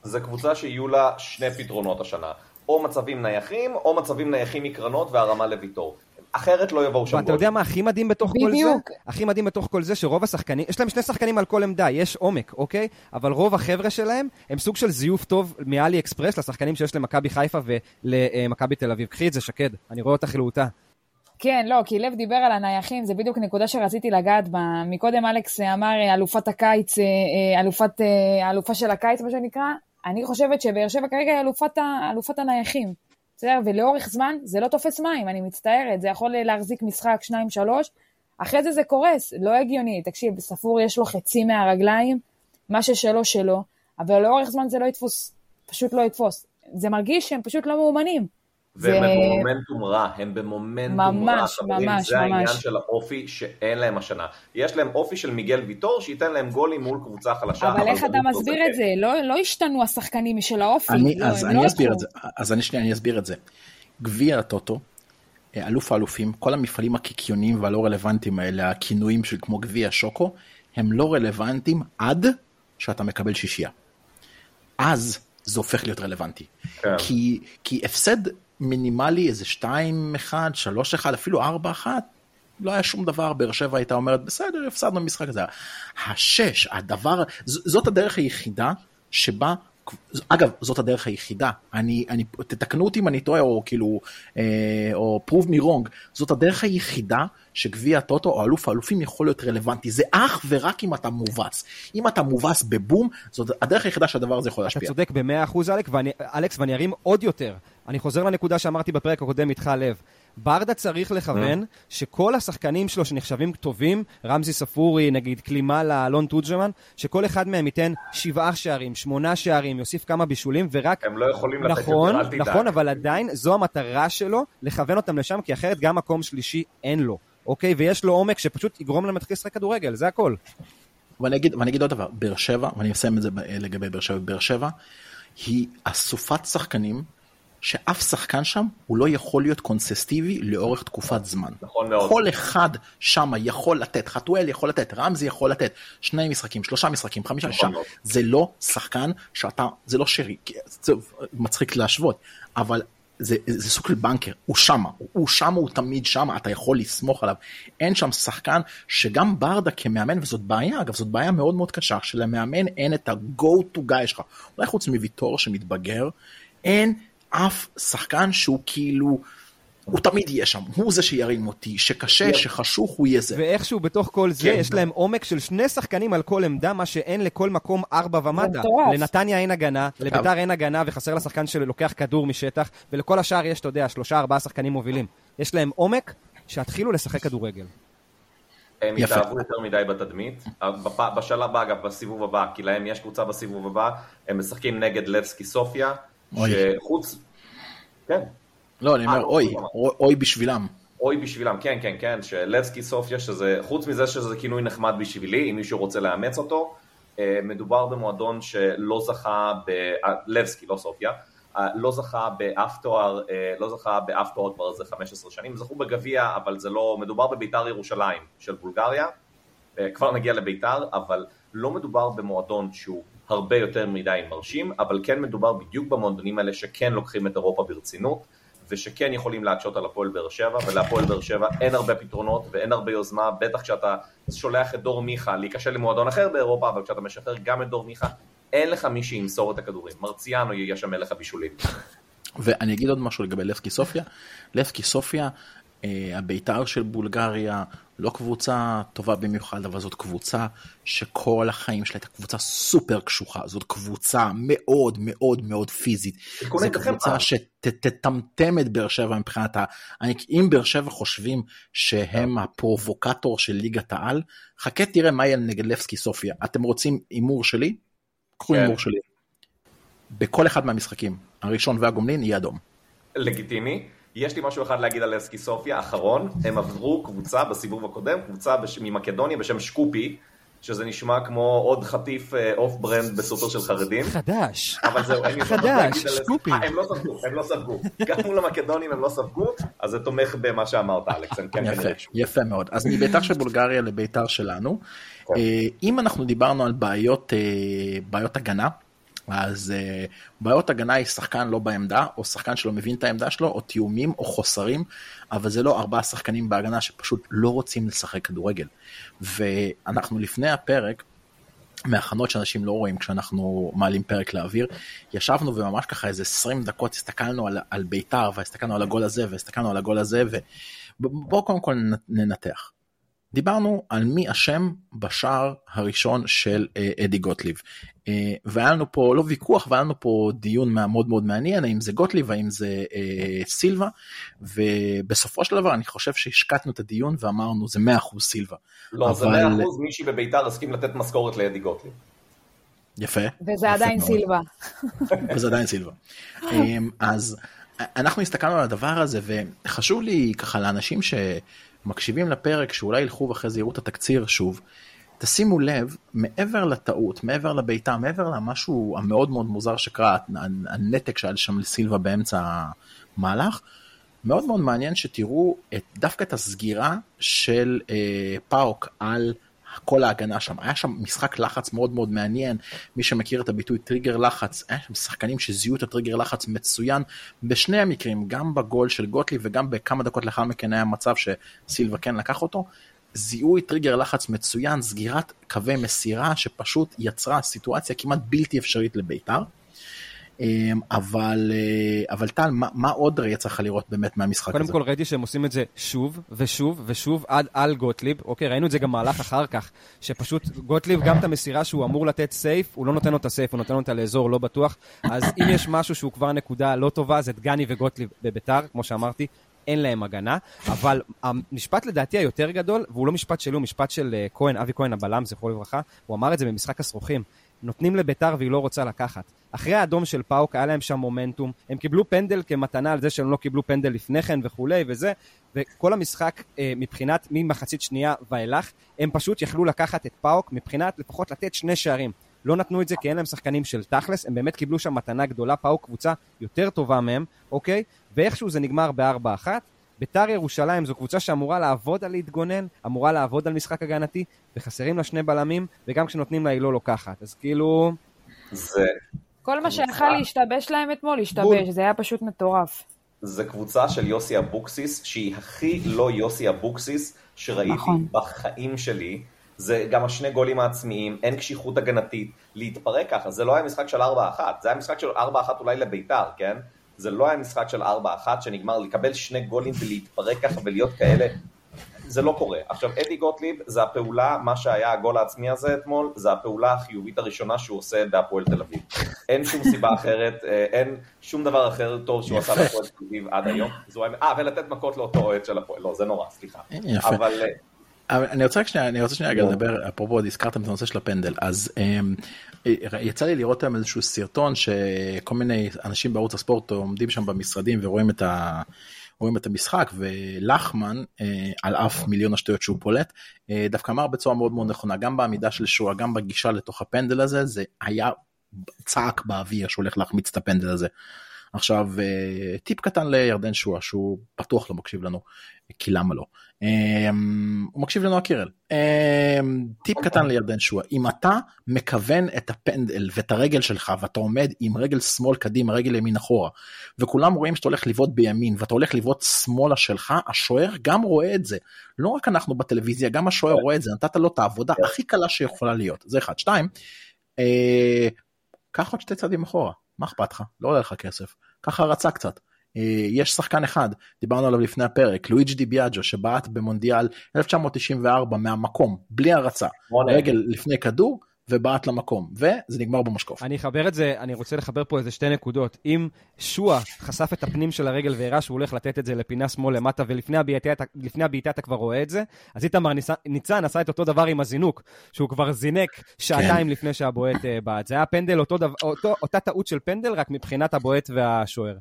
זה קבוצה שיהיו לה שני פתרונות השנה, או מצבים נייחים, או מצבים נייחים מקרנות והרמה לויתור. אחרת לא יבואו שם גול. אתה יודע מה הכי מדהים בתוך כל זה? הכי מדהים בתוך כל זה שרוב השחקנים, יש להם שני שחקנים על כל עמדה, יש עומק, אוקיי? אבל רוב החבר'ה שלהם הם סוג של זיוף טוב מאלי אקספרס לשחקנים שיש למכבי חיפה ולמכבי תל אביב. קחי את זה שקד, אני רואה אותה חילוטה. כן, לא, כי לב דיבר על הנייחים, זה בדיוק נקודה שרציתי לגעת בה. מקודם אלכס אמר, אלופת הקיץ, אלופת, אלופה של הקיץ, מה שנקרא. אני חושבת שבאר שבע כרגע היא אלופת, אלופת הנייחים. ולאורך זמן זה לא תופס מים, אני מצטערת, זה יכול להחזיק משחק שניים, שלוש, אחרי זה זה קורס, לא הגיוני, תקשיב, בספור יש לו חצי מהרגליים, מה ששלו שלו, אבל לאורך זמן זה לא יתפוס, פשוט לא יתפוס, זה מרגיש שהם פשוט לא מאומנים. והם במומנטום רע, הם במומנטום רע, ממש, ממש, זה העניין של האופי שאין להם השנה, יש להם אופי של מיגל ויטור שייתן להם גולים מול קבוצה חלשה. אבל איך אתה מסביר את זה? לא השתנו השחקנים של האופי. אז אני אסביר את זה. גביע הטוטו, אלוף האלופים, כל המפעלים הקיקיוניים והלא רלוונטיים האלה, הכינויים של כמו גביע שוקו, הם לא רלוונטיים עד שאתה מקבל שישייה. אז זה הופך להיות רלוונטי. כי הפסד מינימלי, איזה שתיים אחד, שלוש אחד, אפילו ארבע אחת, לא היה שום דבר, באר שבע הייתה אומרת, בסדר, הפסדנו משחק הזה. השש, הדבר, זאת הדרך היחידה שבה, אגב, זאת הדרך היחידה, אני, אני, תתקנו אותי אם אני טועה, או כאילו, אה, או prove me wrong, זאת הדרך היחידה שגביע הטוטו או אלוף האלופים יכול להיות רלוונטי, זה אך ורק אם אתה מובס, אם אתה מובס בבום, זאת הדרך היחידה שהדבר הזה יכול להשפיע. אתה צודק ב-מאה אחוז אלק, ואני, אלכס, ואני ארים עוד יותר, אני חוזר לנקודה שאמרתי בפרק הקודם איתך לב, ברדה צריך לכוון שכל השחקנים שלו שנחשבים טובים, רמזי ספורי, נגיד קלימלה, אלון תורג'מן, שכל אחד מהם ייתן שבעה שערים, שמונה שערים, יוסיף כמה בישולים, ורק... הם לא יכולים לתת... נכון, נכון, אבל עדיין זו המטרה שלו, לכוון אותם לשם, כי אחרת גם מקום שלישי אין לו, אוקיי? ויש לו עומק שפשוט יגרום להם להתחיל לשחק כדורגל, זה הכל. ואני אגיד, ואני אגיד עוד דבר, באר שבע, ואני אסיים את זה לגבי באר שבע, באר שבע היא אסופת שחקנים שאף שחקן שם הוא לא יכול להיות קונסיסטיבי לאורך תקופת זמן. נכון מאוד. כל אחד שם יכול לתת, חתואל יכול לתת, רמזי יכול לתת, שני משחקים, שלושה משחקים, חמישה, נכון שם. מאוד. זה לא שחקן שאתה, זה לא שרי, זה מצחיק להשוות, אבל זה, זה סוג של בנקר, הוא שמה, הוא שמה, הוא תמיד שמה, אתה יכול לסמוך עליו. אין שם שחקן שגם ברדה כמאמן, וזאת בעיה, אגב, זאת בעיה מאוד מאוד קשה, שלמאמן אין את ה-go to guy שלך. אולי חוץ מוויטור שמתבגר, אין אף שחקן שהוא כאילו, הוא תמיד יהיה שם, הוא זה שירים אותי, שקשה, שחשוך הוא יהיה זה. ואיכשהו בתוך כל זה, יש להם עומק של שני שחקנים על כל עמדה, מה שאין לכל מקום ארבע ומטה. לנתניה אין הגנה, לביתר אין הגנה, וחסר לשחקן שלוקח כדור משטח, ולכל השאר יש, אתה יודע, שלושה, ארבעה שחקנים מובילים. יש להם עומק שהתחילו לשחק כדורגל. הם התאהבו יותר מדי בתדמית, בשלב הבא, אגב, בסיבוב הבא, כי להם יש קבוצה בסיבוב הבא, הם משחקים נגד לבסקי סופיה שחוץ, כן. לא, אני אומר, אוי, אוי בשבילם. אוי בשבילם, כן, כן, כן, שלבסקי סופיה, שזה, חוץ מזה שזה כינוי נחמד בשבילי, אם מישהו רוצה לאמץ אותו, מדובר במועדון שלא זכה, לבסקי, לא סופיה, לא זכה באף תואר, לא זכה באף תואר כבר זה חמש עשרה שנים, זכו בגביע, אבל זה לא, מדובר בביתר ירושלים של בולגריה, כבר נגיע לביתר, אבל לא מדובר במועדון שהוא הרבה יותר מדי מרשים, אבל כן מדובר בדיוק במועדונים האלה שכן לוקחים את אירופה ברצינות, ושכן יכולים להקשות על הפועל באר שבע, ולהפועל באר שבע אין הרבה פתרונות ואין הרבה יוזמה, בטח כשאתה שולח את דור מיכה להיקשה למועדון אחר באירופה, אבל כשאתה משחרר גם את דור מיכה, אין לך מי שימסור את הכדורים, מרציאנו ישמל לך בישולים. ואני אגיד עוד משהו לגבי לבסקי סופיה, לבסקי סופיה, הבית"ר של בולגריה, לא קבוצה טובה במיוחד, אבל זאת קבוצה שכל החיים שלה הייתה קבוצה סופר קשוחה, זאת קבוצה מאוד מאוד מאוד פיזית, זו קבוצה שתטמטם את באר שבע מבחינת, אם באר שבע חושבים שהם הפרובוקטור של ליגת העל, חכה תראה מה יהיה נגד לבסקי סופיה, אתם רוצים אימור שלי? קחו אימור שלי. בכל אחד מהמשחקים, הראשון והגומלין יהיה אדום. לגיטימי. יש לי משהו אחד להגיד על לבסקי סופיה, אחרון, הם עברו קבוצה בסיבוב הקודם, קבוצה בש... ממקדוניה בשם שקופי, שזה נשמע כמו עוד חטיף אוף ברנד בסופר של חרדים. חדש. אבל זהו, אין לי חדש, להגיד על... שקופי. 아, הם לא ספגו, הם לא ספגו. גם מול המקדונים הם לא ספגו, אז זה תומך במה שאמרת, אלכסן. כן, יפה, כן, יפה מאוד. אז מביתר של בולגריה לביתר שלנו, אם אנחנו דיברנו על בעיות, בעיות הגנה, אז בעיות הגנה היא שחקן לא בעמדה, או שחקן שלא מבין את העמדה שלו, או תיאומים, או חוסרים, אבל זה לא ארבעה שחקנים בהגנה שפשוט לא רוצים לשחק כדורגל. ואנחנו לפני הפרק, מהכנות שאנשים לא רואים כשאנחנו מעלים פרק לאוויר, ישבנו וממש ככה איזה עשרים דקות הסתכלנו על, על ביתר, והסתכלנו על הגול הזה, והסתכלנו על הגול הזה, ובואו קודם כל ננתח. דיברנו על מי אשם בשער הראשון של אדי גוטליב, והיה לנו פה לא ויכוח, והיה לנו פה דיון מאוד מאוד מעניין, האם זה גוטליב, האם זה סילבה, ובסופו של דבר אני חושב שהשקטנו את הדיון ואמרנו זה מאה אחוז סילבה. לא, זה מאה אחוז מישהי בביתר הסכים לתת משכורת לאדי גוטליב. יפה. וזה עדיין סילבה. וזה עדיין סילבה. אז אנחנו הסתכלנו על הדבר הזה, וחשוב לי ככה לאנשים ש... מקשיבים לפרק שאולי ילכו ואחרי זה יראו את התקציר שוב, תשימו לב, מעבר לטעות, מעבר לביתה, מעבר למשהו המאוד מאוד מוזר שקרה, הנתק שהיה שם לסילבה באמצע המהלך, מאוד מאוד מעניין שתראו את, דווקא את הסגירה של אה, פאוק על כל ההגנה שם, היה שם משחק לחץ מאוד מאוד מעניין, מי שמכיר את הביטוי טריגר לחץ, היה שם שחקנים שזיהו את הטריגר לחץ מצוין, בשני המקרים, גם בגול של גוטלי וגם בכמה דקות לאחר מכן היה מצב שסילבה כן לקח אותו, זיהוי טריגר לחץ מצוין, סגירת קווי מסירה שפשוט יצרה סיטואציה כמעט בלתי אפשרית לביתר, אבל, אבל טל, מה, מה עוד ראי צריך לראות באמת מהמשחק קודם הזה? קודם כל ראיתי שהם עושים את זה שוב ושוב ושוב עד על גוטליב, אוקיי, ראינו את זה גם מהלך אחר כך, שפשוט גוטליב גם את המסירה שהוא אמור לתת סייף, הוא לא נותן אותה סייף, הוא נותן אותה לאזור לא בטוח, אז אם יש משהו שהוא כבר נקודה לא טובה, זה דגני וגוטליב בביתר, כמו שאמרתי, אין להם הגנה, אבל המשפט לדעתי היותר גדול, והוא לא משפט שלי, הוא משפט של כהן, אבי כהן הבלם, זכרו לברכה, הוא אמר את זה במשחק הסרוכים, נותנים לביתר והיא לא רוצה לקחת. אחרי האדום של פאוק היה להם שם מומנטום, הם קיבלו פנדל כמתנה על זה שהם לא קיבלו פנדל לפני כן וכולי וזה, וכל המשחק מבחינת ממחצית שנייה ואילך, הם פשוט יכלו לקחת את פאוק מבחינת לפחות לתת שני שערים. לא נתנו את זה כי אין להם שחקנים של תכלס, הם באמת קיבלו שם מתנה גדולה, פאוק קבוצה יותר טובה מהם, אוקיי? ואיכשהו זה נגמר בארבע אחת, ביתר ירושלים זו קבוצה שאמורה לעבוד על להתגונן, אמורה לעבוד על משחק הגנתי, וחסרים לה שני בלמים, וגם כשנותנים לה היא לא לוקחת. אז כאילו... זה... כל מה שיכל להשתבש להם אתמול, להשתבש, זה היה פשוט מטורף. זה קבוצה של יוסי אבוקסיס, שהיא הכי לא יוסי אבוקסיס שראיתי בחיים שלי. זה גם השני גולים העצמיים, אין קשיחות הגנתית, להתפרק ככה. זה לא היה משחק של ארבע אחת, זה היה משחק של ארבע אחת אולי לביתר, כן? זה לא היה משחק של ארבע אחת שנגמר לקבל שני גולים ולהתפרק ככה ולהיות כאלה, זה לא קורה. עכשיו, אדי גוטליב, זה הפעולה, מה שהיה הגול העצמי הזה אתמול, זה הפעולה החיובית הראשונה שהוא עושה בהפועל תל אביב. אין שום סיבה אחרת, אין שום דבר אחר טוב שהוא עשה בהפועל תל אביב עד היום. אה, ולתת מכות לאותו אוהד של הפועל, לא, זה נורא, סליחה. אבל... אני רוצה שנייה אגב לדבר, אפרופו, הזכרתם את הנושא של הפנדל, אז יצא לי לראות להם איזשהו סרטון שכל מיני אנשים בערוץ הספורט עומדים שם במשרדים ורואים את המשחק, ולחמן, על אף מיליון השטויות שהוא פולט, דווקא אמר בצורה מאוד מאוד נכונה, גם בעמידה של שואה, גם בגישה לתוך הפנדל הזה, זה היה צעק באוויר שהוא הולך להחמיץ את הפנדל הזה. עכשיו, טיפ קטן לירדן שואה, שהוא בטוח לא מקשיב לנו, כי למה לא? הוא מקשיב לנו הקירל. טיפ קטן לירדן שואה, אם אתה מכוון את הפנדל ואת הרגל שלך, ואתה עומד עם רגל שמאל קדימה, רגל ימין אחורה, וכולם רואים שאתה הולך לבעוט בימין, ואתה הולך לבעוט שמאלה שלך, השוער גם רואה את זה. לא רק אנחנו בטלוויזיה, גם השוער רואה את זה, נתת לו את העבודה הכי קלה שיכולה להיות. זה אחד. שתיים, קח עוד שתי צעדים אחורה. מה אכפת לך? לא עולה לך כסף. ככה רצה קצת. יש שחקן אחד, דיברנו עליו לפני הפרק, לואיג' די ביאג'ו, שבעט במונדיאל אלף תשע מאות תשעים וארבע מהמקום, בלי הרצה, רגל לפני כדור, ובעט למקום, וזה נגמר במשקוף. אני אחבר את זה, אני רוצה לחבר פה איזה שתי נקודות. אם שואה חשף את הפנים של הרגל והראה שהוא הולך לתת את זה לפינה שמאל למטה, ולפני הבעיטה אתה כבר רואה את זה, אז איתמר ניצן עשה את אותו דבר עם הזינוק, שהוא כבר זינק שעתיים לפני שהבועט בעט. זה היה פנדל, אותה טעות של פנדל, רק מבחינת הבועט והשוער.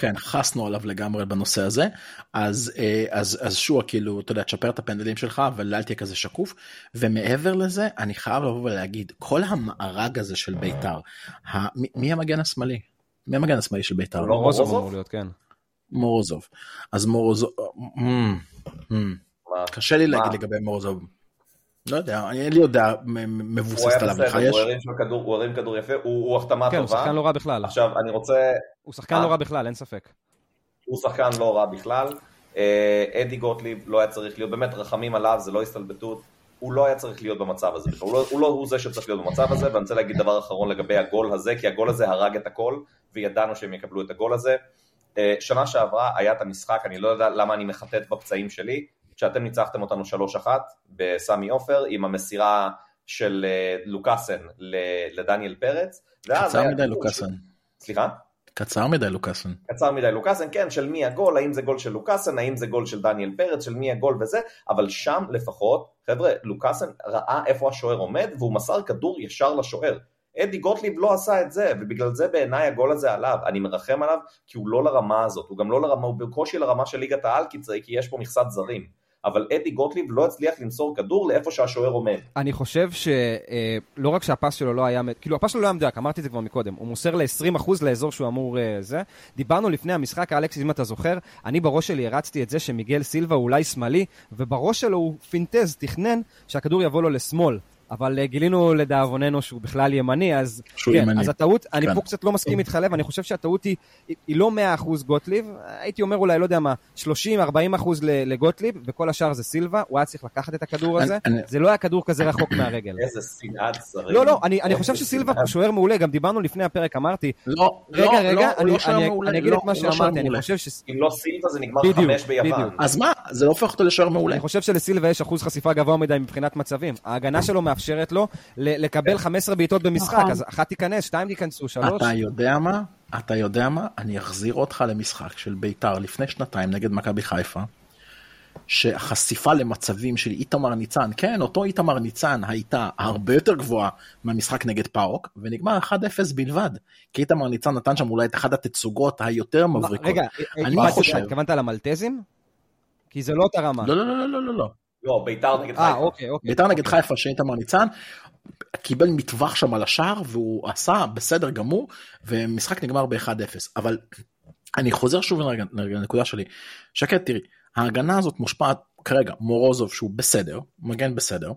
כן, חסנו עליו לגמרי בנושא הזה, אז, אז, אז שואה, כאילו, אתה יודע, תשפר את הפנדלים שלך, אבל אל תהיה כזה שקוף, ומעבר לזה, אני חייב לבוא ולהגיד, כל המארג הזה של ביתר, המ, מי המגן השמאלי? מי המגן השמאלי של ביתר? מורוזוב אמור להיות, כן. מורוזוב. אז מורוזוב, קשה לי להגיד לגבי מורוזוב. לא יודע, אני לא יודע, מבוססת עליו לך יש. הוא הרים כדור יפה, הוא החתמה טובה. כן, הוא שחקן לא רע בכלל. עכשיו, אני רוצה... הוא שחקן לא רע בכלל, אין ספק. הוא שחקן לא רע בכלל. אדי גוטליב לא היה צריך להיות, באמת רחמים עליו, זה לא הסתלבטות. הוא לא היה צריך להיות במצב הזה. הוא לא הוא זה שצריך להיות במצב הזה, ואני רוצה להגיד דבר אחרון לגבי הגול הזה, כי הגול הזה הרג את הכל, וידענו שהם יקבלו את הגול הזה. שנה שעברה היה את המשחק, אני לא יודע למה אני מחטט בפצעים שלי, שאתם ניצחתם אותנו שלוש אחת בסמי עופר, עם המסירה של לוקאסן לדניאל פרץ. קצר מדי לוקאסן. סליחה? קצר מדי לוקאסן. קצר מדי לוקאסן, כן, של מי הגול, האם זה גול של לוקאסן, האם זה גול של דניאל פרץ, של מי הגול וזה, אבל שם לפחות, חבר'ה, לוקאסן ראה איפה השוער עומד, והוא מסר כדור ישר לשוער. אדי גוטליב לא עשה את זה, ובגלל זה בעיניי הגול הזה עליו, אני מרחם עליו, כי הוא לא לרמה הזאת, הוא גם לא לרמה, הוא בקושי לרמה של ליגת העל, כי יש פה מכסת זרים. אבל אדי גוטליב לא הצליח למסור כדור לאיפה שהשוער עומד. אני חושב שלא רק שהפס שלו לא היה, כאילו הפס שלו לא היה מדויק, אמרתי את זה כבר מקודם, הוא מוסר ל-עשרים אחוז לאזור שהוא אמור זה. דיברנו לפני המשחק, אלכס, אם אתה זוכר, אני בראש שלי הרצתי את זה שמיגל סילבה הוא אולי שמאלי, ובראש שלו הוא פינטז, תכנן שהכדור יבוא לו לשמאל. אבל גילינו לדאבוננו שהוא בכלל ימני, אז הטעות, אני פה קצת לא מסכים איתך לב, אני חושב שהטעות היא לא מאה אחוז גוטליב, הייתי אומר אולי, לא יודע מה, שלושים ארבעים אחוז לגוטליב, וכל השאר זה סילבה, הוא היה צריך לקחת את הכדור הזה, זה לא היה כדור כזה רחוק מהרגל. איזה שנאת שרים. לא, לא, אני חושב שסילבה שוער מעולה, גם דיברנו לפני הפרק, אמרתי, רגע, רגע, אני אגיד את מה שאמרתי, אני חושב ש... אם לא סילבה זה נגמר חמש ביוון. אז מה? זה לא הופך אותו לשוער מעולה. אני חושב שלסילבה יש אחוז חשיפה גבוה מדי מבחינת מצבים. ההגנה שלו אפשרת לו לקבל חמש עשרה בעיטות במשחק, אז אחת תיכנס, שתיים תיכנסו, שלוש. אתה יודע מה? אתה יודע מה? אני אחזיר אותך למשחק של ביתר לפני שנתיים נגד מכבי חיפה, שהחשיפה למצבים של איתמר ניצן, כן, אותו איתמר ניצן הייתה הרבה יותר גבוהה מהמשחק נגד פאוק, ונגמר אחד אפס בלבד, כי איתמר ניצן נתן שם אולי את אחת התצוגות היותר מבריקות. רגע, התכוונת על המלטזים? כי זה לא אותה רמה. לא, לא, לא, לא, לא. לא, ביתר נגד חיפה. אוקיי, אוקיי. ביתר נגד חיפה שאיתמר ניצן, קיבל מטווח שם על השער, והוא עשה בסדר גמור, ומשחק נגמר ב-אחד אפס. אבל אני חוזר שוב לנקודה שלי. שקט, תראי, ההגנה הזאת מושפעת כרגע, מורוזוב שהוא בסדר, מגן בסדר,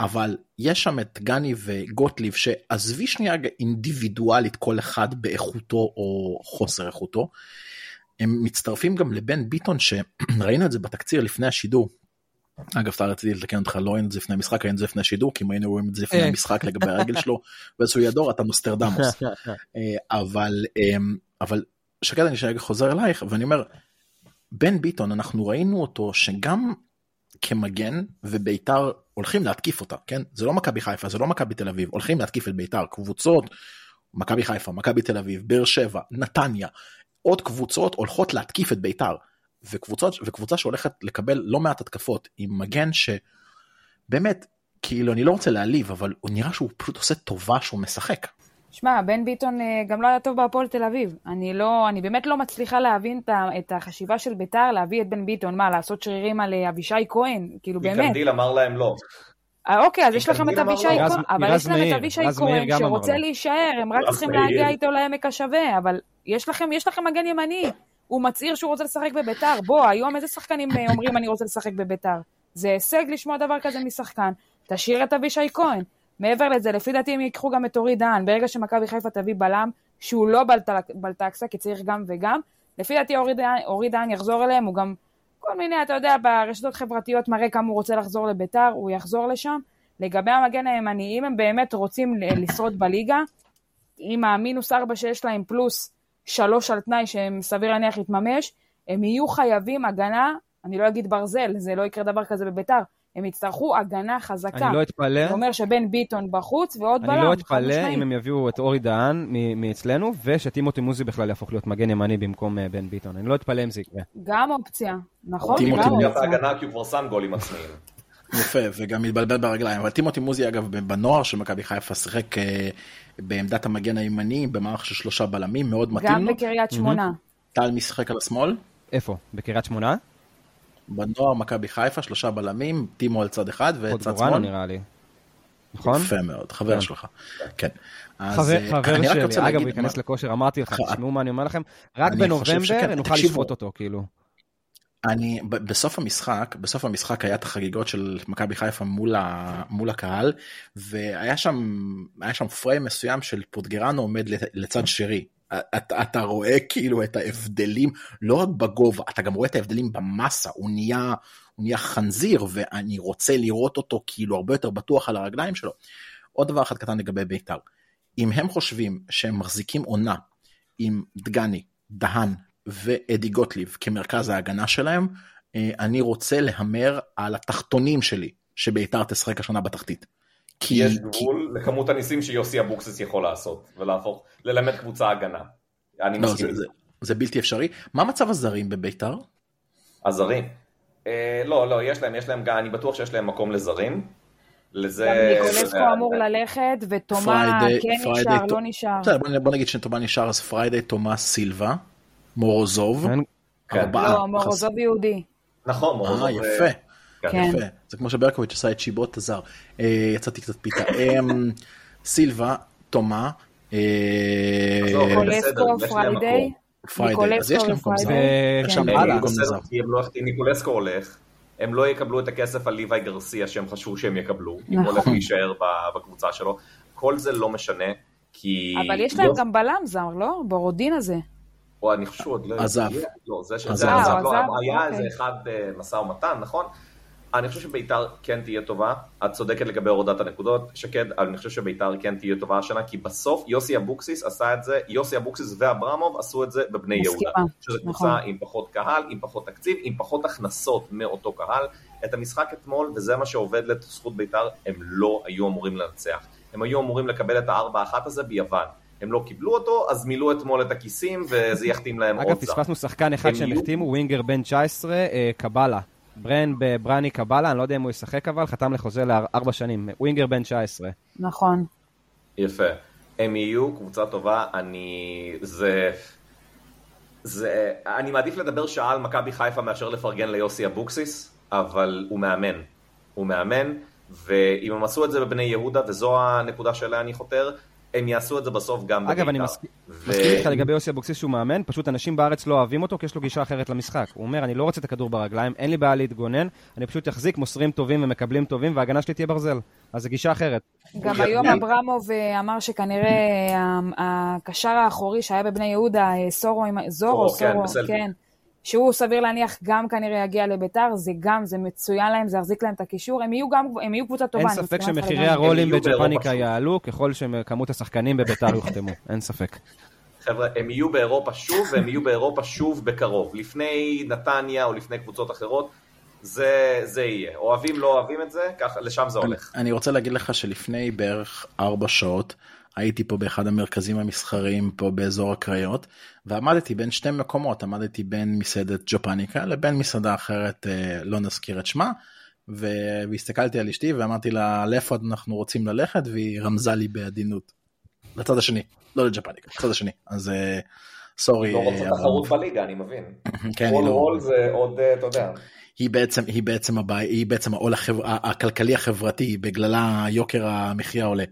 אבל יש שם את גני וגוטליב, שעזבי שנייה אינדיבידואלית כל אחד באיכותו או חוסר איכותו, הם מצטרפים גם לבן ביטון, שראינו את זה בתקציר לפני השידור, אגב, אתה רציתי לתקן אותך, לא אין את זה לפני המשחק, אין את זה לפני השידור, כי אם היינו רואים את זה לפני המשחק לגבי הרגל שלו, ואיזשהו ידור, אתה נוסטרדמוס. אבל שקד, אני שרגע חוזר אלייך, ואני אומר, בן ביטון, אנחנו ראינו אותו שגם כמגן וביתר הולכים להתקיף אותה, כן? זה לא מכבי חיפה, זה לא מכבי תל אביב, הולכים להתקיף את ביתר, קבוצות, מכבי חיפה, מכבי תל אביב, באר שבע, נתניה, עוד קבוצות הולכות להתקיף את ביתר. וקבוצות, וקבוצה שהולכת לקבל לא מעט התקפות עם מגן שבאמת, כאילו אני לא רוצה להעליב, אבל הוא נראה שהוא פשוט עושה טובה שהוא משחק. שמע, בן ביטון גם לא היה טוב בהפועל תל אביב. אני, לא, אני באמת לא מצליחה להבין את החשיבה של ביתר, להביא את בן ביטון, מה, לעשות שרירים על אבישי כהן, כאילו באמת. מקנדיל אמר להם לא. אוקיי, אז יש לכם את אבישי כהן, אבל יש לכם את אבישי כהן שרוצה להישאר, הם רק צריכים להגיע איתו לעמק השווה, אבל יש לכם, יש לכם מגן ימני. הוא מצעיר שהוא רוצה לשחק בביתר, בוא, היום איזה שחקנים אומרים אני רוצה לשחק בביתר, זה הישג לשמוע דבר כזה משחקן, תשאיר את אבישי כהן, מעבר לזה, לפי דעתי הם יקחו גם את אורי דהן, ברגע שמכבי חיפה תביא בלם, שהוא לא בלטקסה, כי צריך גם וגם, לפי דעתי אורי דהן יחזור אליהם, הוא גם, כל מיני, אתה יודע, ברשתות חברתיות מראה כמה הוא רוצה לחזור לביתר, הוא יחזור לשם, לגבי המגן הימני, אם הם באמת רוצים לשרוד בליגה, עם המינוס ארבע שיש להם פלוס שלוש על תנאי שהם סביר להניח להתממש, הם יהיו חייבים הגנה, אני לא אגיד ברזל, זה לא יקרה דבר כזה בביתר, הם יצטרכו הגנה חזקה. אני לא אתפלא. זה אומר שבן ביטון בחוץ ועוד בלם. אני לא אתפלא אם הם יביאו את אורי דהן מאצלנו, ושתימותי מוזי בכלל יהפוך להיות מגן ימני במקום בן ביטון. אני לא אתפלא אם זה יקרה. גם אופציה, נכון? תימותי מוזי את ההגנה כי הוא כבר שם גולים עצמיים. יפה, וגם מתבלבל ברגליים, אבל תימותי מוזי אגב בנוער שמכבי חיפה שיחק בעמדת המגן הימני, במערך של שלושה בלמים, מאוד מתאים לו. גם בקריית שמונה. טל משחק על השמאל. איפה? בקריית שמונה? בנוער מכבי חיפה, שלושה בלמים, טימו על צד אחד וצד שמאל. נראה לי. נכון? יפה מאוד, חבר שלך. כן. חבר שלי, אגב, להיכנס לכושר, אמרתי לך, תשמעו מה אני אומר לכם, רק בנובמבר נוכל לשפוט אותו, כאילו. אני, בסוף המשחק, בסוף המשחק היה את החגיגות של מכבי חיפה מול, ה, מול הקהל, והיה שם, היה שם פריים מסוים של פוטגרנו עומד לצד שירי. אתה, אתה רואה כאילו את ההבדלים, לא רק בגובה, אתה גם רואה את ההבדלים במסה, הוא נהיה, הוא נהיה חנזיר, ואני רוצה לראות אותו כאילו הרבה יותר בטוח על הרגליים שלו. עוד דבר אחד קטן לגבי ביתר, אם הם חושבים שהם מחזיקים עונה עם דגני, דהן, ואדי גוטליב כמרכז ההגנה שלהם, אני רוצה להמר על התחתונים שלי, שביתר תשחק השנה בתחתית. כי יש גבול לכמות הניסים שיוסי אבוקסיס יכול לעשות, ולהפוך, ללמד קבוצה הגנה. אני מסכים. זה בלתי אפשרי. מה מצב הזרים בביתר? הזרים? לא, לא, יש להם, יש להם, אני בטוח שיש להם מקום לזרים. לזה... גם ניקולסקו אמור ללכת, ותומה כן נשאר, לא נשאר. בוא נגיד שתומה נשאר, אז פריידי, תומה, סילבה. מורוזוב, ארבעה. לא, מורוזוב יהודי. נכון, מורוזוב. יפה. יפה, זה כמו שברקוביץ' עשה את שיבות הזר, יצאתי קצת פיתה, סילבה, תומה, ניקולסקו, פריידי, אז יש להם קום זר, יש להם הלאה, ניקולסקו הולך, הם לא יקבלו את הכסף על ליווי גרסיה שהם חשבו שהם יקבלו, אם הולך להישאר בקבוצה שלו, כל זה לא משנה, כי... אבל יש להם גם בלם זר, לא? ברודין הזה. או אני חושב עוד לא... עזב. לא, זה שעזב לא, היה איזה אחד מסע ומתן, נכון? אני חושב שביתר כן תהיה טובה, את צודקת לגבי הורדת הנקודות, שקד, אבל אני חושב שביתר כן תהיה טובה השנה, כי בסוף יוסי אבוקסיס עשה את זה, יוסי אבוקסיס ואברמוב עשו את זה בבני יהודה. שזה קבוצה עם פחות קהל, עם פחות תקציב, עם פחות הכנסות מאותו קהל. את המשחק אתמול, וזה מה שעובד לזכות ביתר, הם לא היו אמורים לנצח. הם היו אמורים לקבל את הארבע אחת הזה ביוון. הם לא קיבלו אותו, אז מילאו אתמול את הכיסים, וזה יחתים להם עוד. אגב, פספסנו שחקן אחד שהם החתימו, ווינגר בן תשע עשרה, קבלה. ברן בברני קבלה, אני לא יודע אם הוא ישחק אבל, חתם לחוזה לארבע שנים. ווינגר בן תשע עשרה. נכון. יפה. הם יהיו קבוצה טובה, אני... זה... זה... אני מעדיף לדבר שעה על מכבי חיפה מאשר לפרגן ליוסי אבוקסיס, אבל הוא מאמן. הוא מאמן, ואם הם עשו את זה בבני יהודה, וזו הנקודה שלה אני חותר, הם יעשו את זה בסוף גם בביתר. אגב, אני מסכים איתך לגבי יוסי אבוקסיס שהוא מאמן, פשוט אנשים בארץ לא אוהבים אותו, כי יש לו גישה אחרת למשחק. הוא אומר, אני לא רוצה את הכדור ברגליים, אין לי בעיה להתגונן, אני פשוט אחזיק מוסרים טובים ומקבלים טובים, וההגנה שלי תהיה ברזל. אז זו גישה אחרת. גם היום אברמוב אמר שכנראה הקשר האחורי שהיה בבני יהודה, סורו, זורו, סורו, כן, שהוא סביר להניח גם כנראה יגיע לביתר, זה גם, זה מצוין להם, זה יחזיק להם את הקישור, הם יהיו גם, הם יהיו קבוצה טובה. אין ספק שמחירי הרולים בג'פניקה יעלו, ככל שכמות השחקנים בביתר יוחתמו, אין ספק. חבר'ה, הם יהיו באירופה שוב, והם יהיו באירופה שוב בקרוב, לפני נתניה או לפני קבוצות אחרות, זה, זה יהיה. אוהבים, לא אוהבים את זה, כך, לשם זה הולך. אני רוצה להגיד לך שלפני בערך ארבע שעות, הייתי פה באחד המרכזים המסחריים פה באזור הקריות, ועמדתי בין שתי מקומות, עמדתי בין מסעדת ג'פניקה לבין מסעדה אחרת, לא נזכיר את שמה, והסתכלתי על אשתי ואמרתי לה, לאיפה אנחנו רוצים ללכת, והיא רמזה לי בעדינות. לצד השני, לא לג'פניקה, לצד השני. אז סורי. לא רוצה תחרות בליגה, אני מבין. רול רול זה עוד, אתה יודע. היא בעצם, היא בעצם הבעיה, היא בעצם העול הכלכלי החברתי, בגללה יוקר המחיה עולה.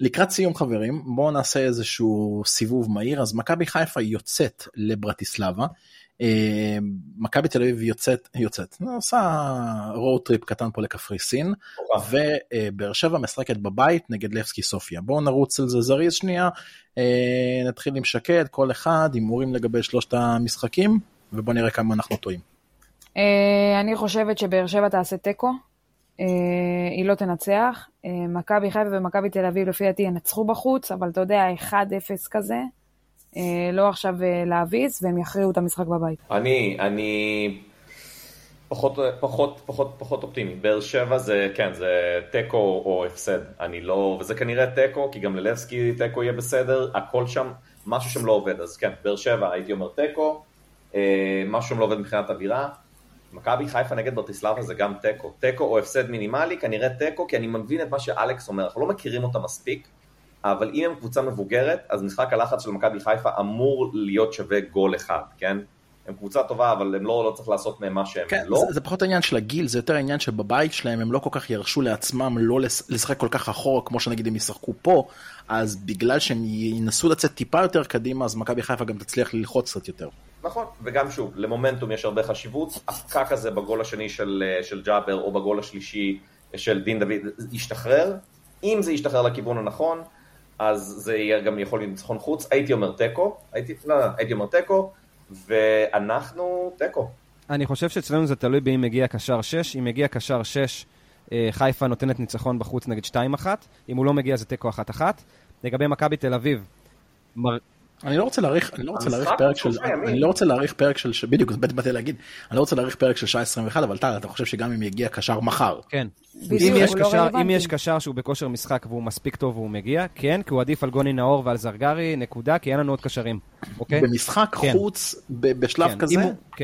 לקראת סיום חברים, בואו נעשה איזשהו סיבוב מהיר, אז מכבי חיפה יוצאת לברטיסלבה, מכבי תל אביב יוצאת, יוצאת, עושה road trip קטן פה לקפריסין, ובאר שבע משחקת בבית נגד לבסקי סופיה. בואו נרוץ על זה זריז שנייה, נתחיל עם שקד, כל אחד, הימורים לגבי שלושת המשחקים, ובואו נראה כמה אנחנו טועים. אני חושבת שבאר שבע תעשה טקו, היא לא תנצח, מכבי חיפה ומכבי תל אביב לפי דעתי ינצחו בחוץ, אבל אתה יודע, אחד אפס כזה, לא עכשיו להביס, והם יכריעו את המשחק בבית. אני, אני פחות, פחות, פחות, פחות אופטימי, באר שבע זה, כן, זה טקו או הפסד, אני לא, וזה כנראה טקו, כי גם ללבסקי טקו יהיה בסדר, הכל שם, משהו שם לא עובד, אז כן, באר שבע הייתי אומר טקו, משהו שם לא עובד מבחינת אווירה, מכבי חיפה נגד ברטיסלבה זה גם טקו. טקו או הפסד מינימלי, כנראה טקו, כי אני מבין את מה שאלכס אומר. אנחנו לא מכירים אותה מספיק, אבל אם הם קבוצה מבוגרת, אז משחק הלחץ של מכבי חיפה אמור להיות שווה גול אחד, כן? הם קבוצה טובה, אבל הם לא, לא צריך לעשות מהם מה שהם כן, לא. זה, זה פחות העניין של הגיל, זה יותר העניין שבבית שלהם הם לא כל כך ירשו לעצמם לא לשחק כל כך אחורה, כמו שנגיד הם ישחקו פה, אז בגלל שהם ינסו לצאת טיפה יותר קדימה, אז מכבי חיפה גם תצליח ללחוץ קצת יותר. נכון, וגם שוב, למומנטום יש הרבה חשיבות, הפקק הזה בגול השני של, של ג'אבר, או בגול השלישי של דין דוד, ישתחרר, אם זה ישתחרר לכיוון הנכון, אז זה יהיה גם יכול להיות ניצחון חוץ, הייתי אומר טקו, הייתי, לא, הייתי אומר טקו, ואנחנו טקו. אני חושב שאצלנו זה תלוי באם מגיע קשר שש, אם מגיע קשר שש, חיפה נותנת ניצחון בחוץ נגד שתיים אחת, אם הוא לא מגיע זה טקו אחת אחת, לגבי מכבי תל אביב, מר... אני לא רוצה להאריך, אני לא רוצה להאריך פרק של, אני לא רוצה להאריך פרק של, בדיוק, באתי להגיד, אני לא רוצה להאריך פרק של שעה עשרים ואחת, אבל טל, אתה חושב שגם אם יגיע קשר מחר. כן. אם יש קשר שהוא בכושר משחק והוא מספיק טוב והוא מגיע, כן, כי הוא עדיף על גוני נאור ועל זרגרי, נקודה, כי אין לנו עוד קשרים. במשחק חוץ, בשלב כזה,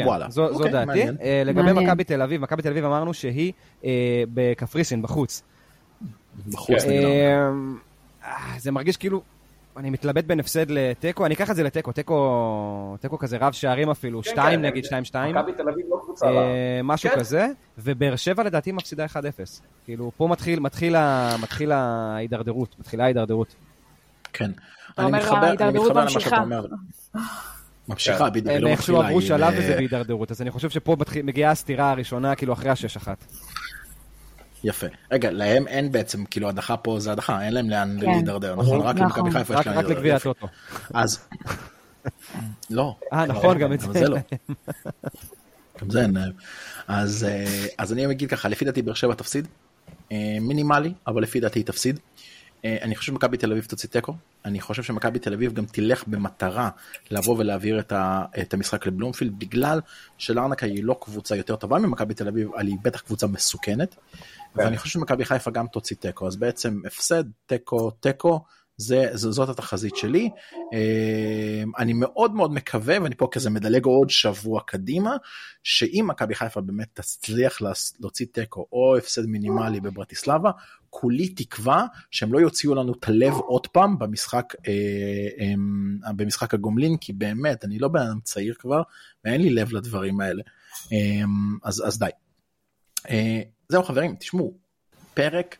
וואלה. זו דעתי. לגבי מכבי תל אביב, מכבי תל אביב אמרנו שהיא בקפריסין, בחוץ. בחוץ, נגיד. זה מרגיש כאילו אני מתלבט בין הפסד לטקו, אני אקח את זה לטקו, טקו, טקו כזה רב שערים אפילו, שתיים נגיד, שתיים שתיים. מכבי תל אביב לא קבוצה רע. משהו כזה, ובאר שבע לדעתי מפסידה אחד אפס. כאילו, פה מתחילה ההידרדרות, מתחילה ההידרדרות. כן. אני מתחבר למה שאתה אומר. ממשיכה, בדיוק. הם איכשהו עברו שלב וזה בהידרדרות, אז אני חושב שפה מגיעה הסתירה הראשונה, כאילו אחרי השש אחת. יפה. רגע, להם אין בעצם, כאילו, הדחה פה זה הדחה, אין להם לאן להידרדר, נכון? רק למכבי חיפה יש לאן להידרדר. רק לגביע הטוטו. אז, לא. אה, נכון, גם את זה. זה לא. גם זה אין להם. אז אני אגיד ככה, לפי דעתי באר שבע תפסיד, מינימלי, אבל לפי דעתי תפסיד. אני חושב שמכבי תל אביב תוציא תיקו, אני חושב שמכבי תל אביב גם תלך במטרה לבוא ולהעביר את המשחק לבלומפילד, בגלל שלארנקה היא לא קבוצה יותר טובה ממכבי תל אביב, אבל היא בטח קבוצה מסוכנת, ואני חושב שמכבי חיפה גם תוציא תיקו, אז בעצם הפסד, תיקו, תיקו, זאת התחזית שלי, אני מאוד מאוד מקווה, ואני פה כזה מדלג עוד שבוע קדימה, שאם מכבי חיפה באמת תצליח להוציא תיקו, או הפסד מינימלי בברטיסלבה, כולי תקווה שהם לא יוציאו לנו את הלב עוד פעם במשחק, אה, אה, במשחק הגומלין, כי באמת, אני לא בן צעיר כבר, ואין לי לב לדברים האלה. אה, אז, אז די. אה, זהו חברים, תשמעו, פרק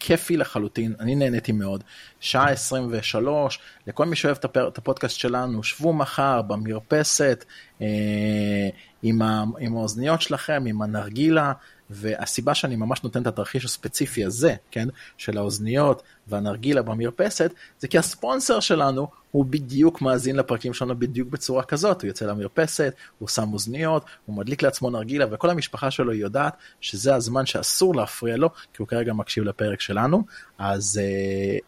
כיפי לחלוטין, אני נהניתי מאוד, שעה עשרים ושלוש, לכל מי שאוהב את, הפר, את הפודקאסט שלנו, שבו מחר במרפסת, אה, עם, ה, עם האוזניות שלכם, עם הנרגילה, והסיבה שאני ממש נותן את התרחיש הספציפי הזה, כן, של האוזניות והנרגילה במרפסת, זה כי הספונסר שלנו הוא בדיוק מאזין לפרקים שלנו בדיוק בצורה כזאת, הוא יוצא למרפסת, הוא שם אוזניות, הוא מדליק לעצמו נרגילה, וכל המשפחה שלו יודעת שזה הזמן שאסור להפריע לו, כי הוא כרגע מקשיב לפרק שלנו, אז uh,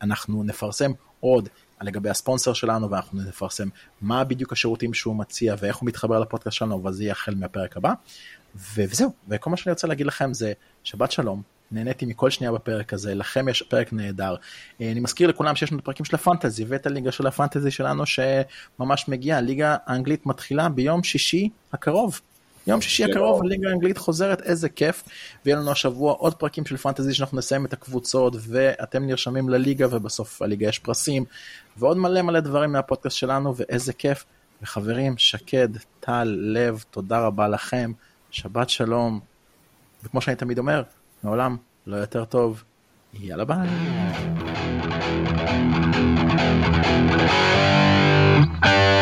אנחנו נפרסם עוד לגבי הספונסר שלנו, ואנחנו נפרסם מה בדיוק השירותים שהוא מציע, ואיך הוא מתחבר לפודקאסט שלנו, וזה יהיה החל מהפרק הבא. וזהו, וכל מה שאני רוצה להגיד לכם זה שבת שלום, נהניתי מכל שנייה בפרק הזה, לכם יש פרק נהדר, אני מזכיר לכולם שיש לנו פרקים של הפנטזי, ואת הליגה של הפנטזי שלנו שממש מגיעה, הליגה האנגלית מתחילה ביום שישי הקרוב, יום שישי הקרוב, הליגה האנגלית חוזרת, איזה כיף, ויהיה לנו השבוע עוד פרקים של פנטזי שאנחנו נסיים את הקבוצות, ואתם נרשמים לליגה, ובסוף הליגה יש פרסים, ועוד מלא מלא דברים מהפודקאסט שלנו, ואיזה כיף, וחברים, שקד, טל, לב, תודה רבה לכם. שבת שלום, וכמו שאני תמיד אומר, מעולם לא יותר טוב, יאללה ביי.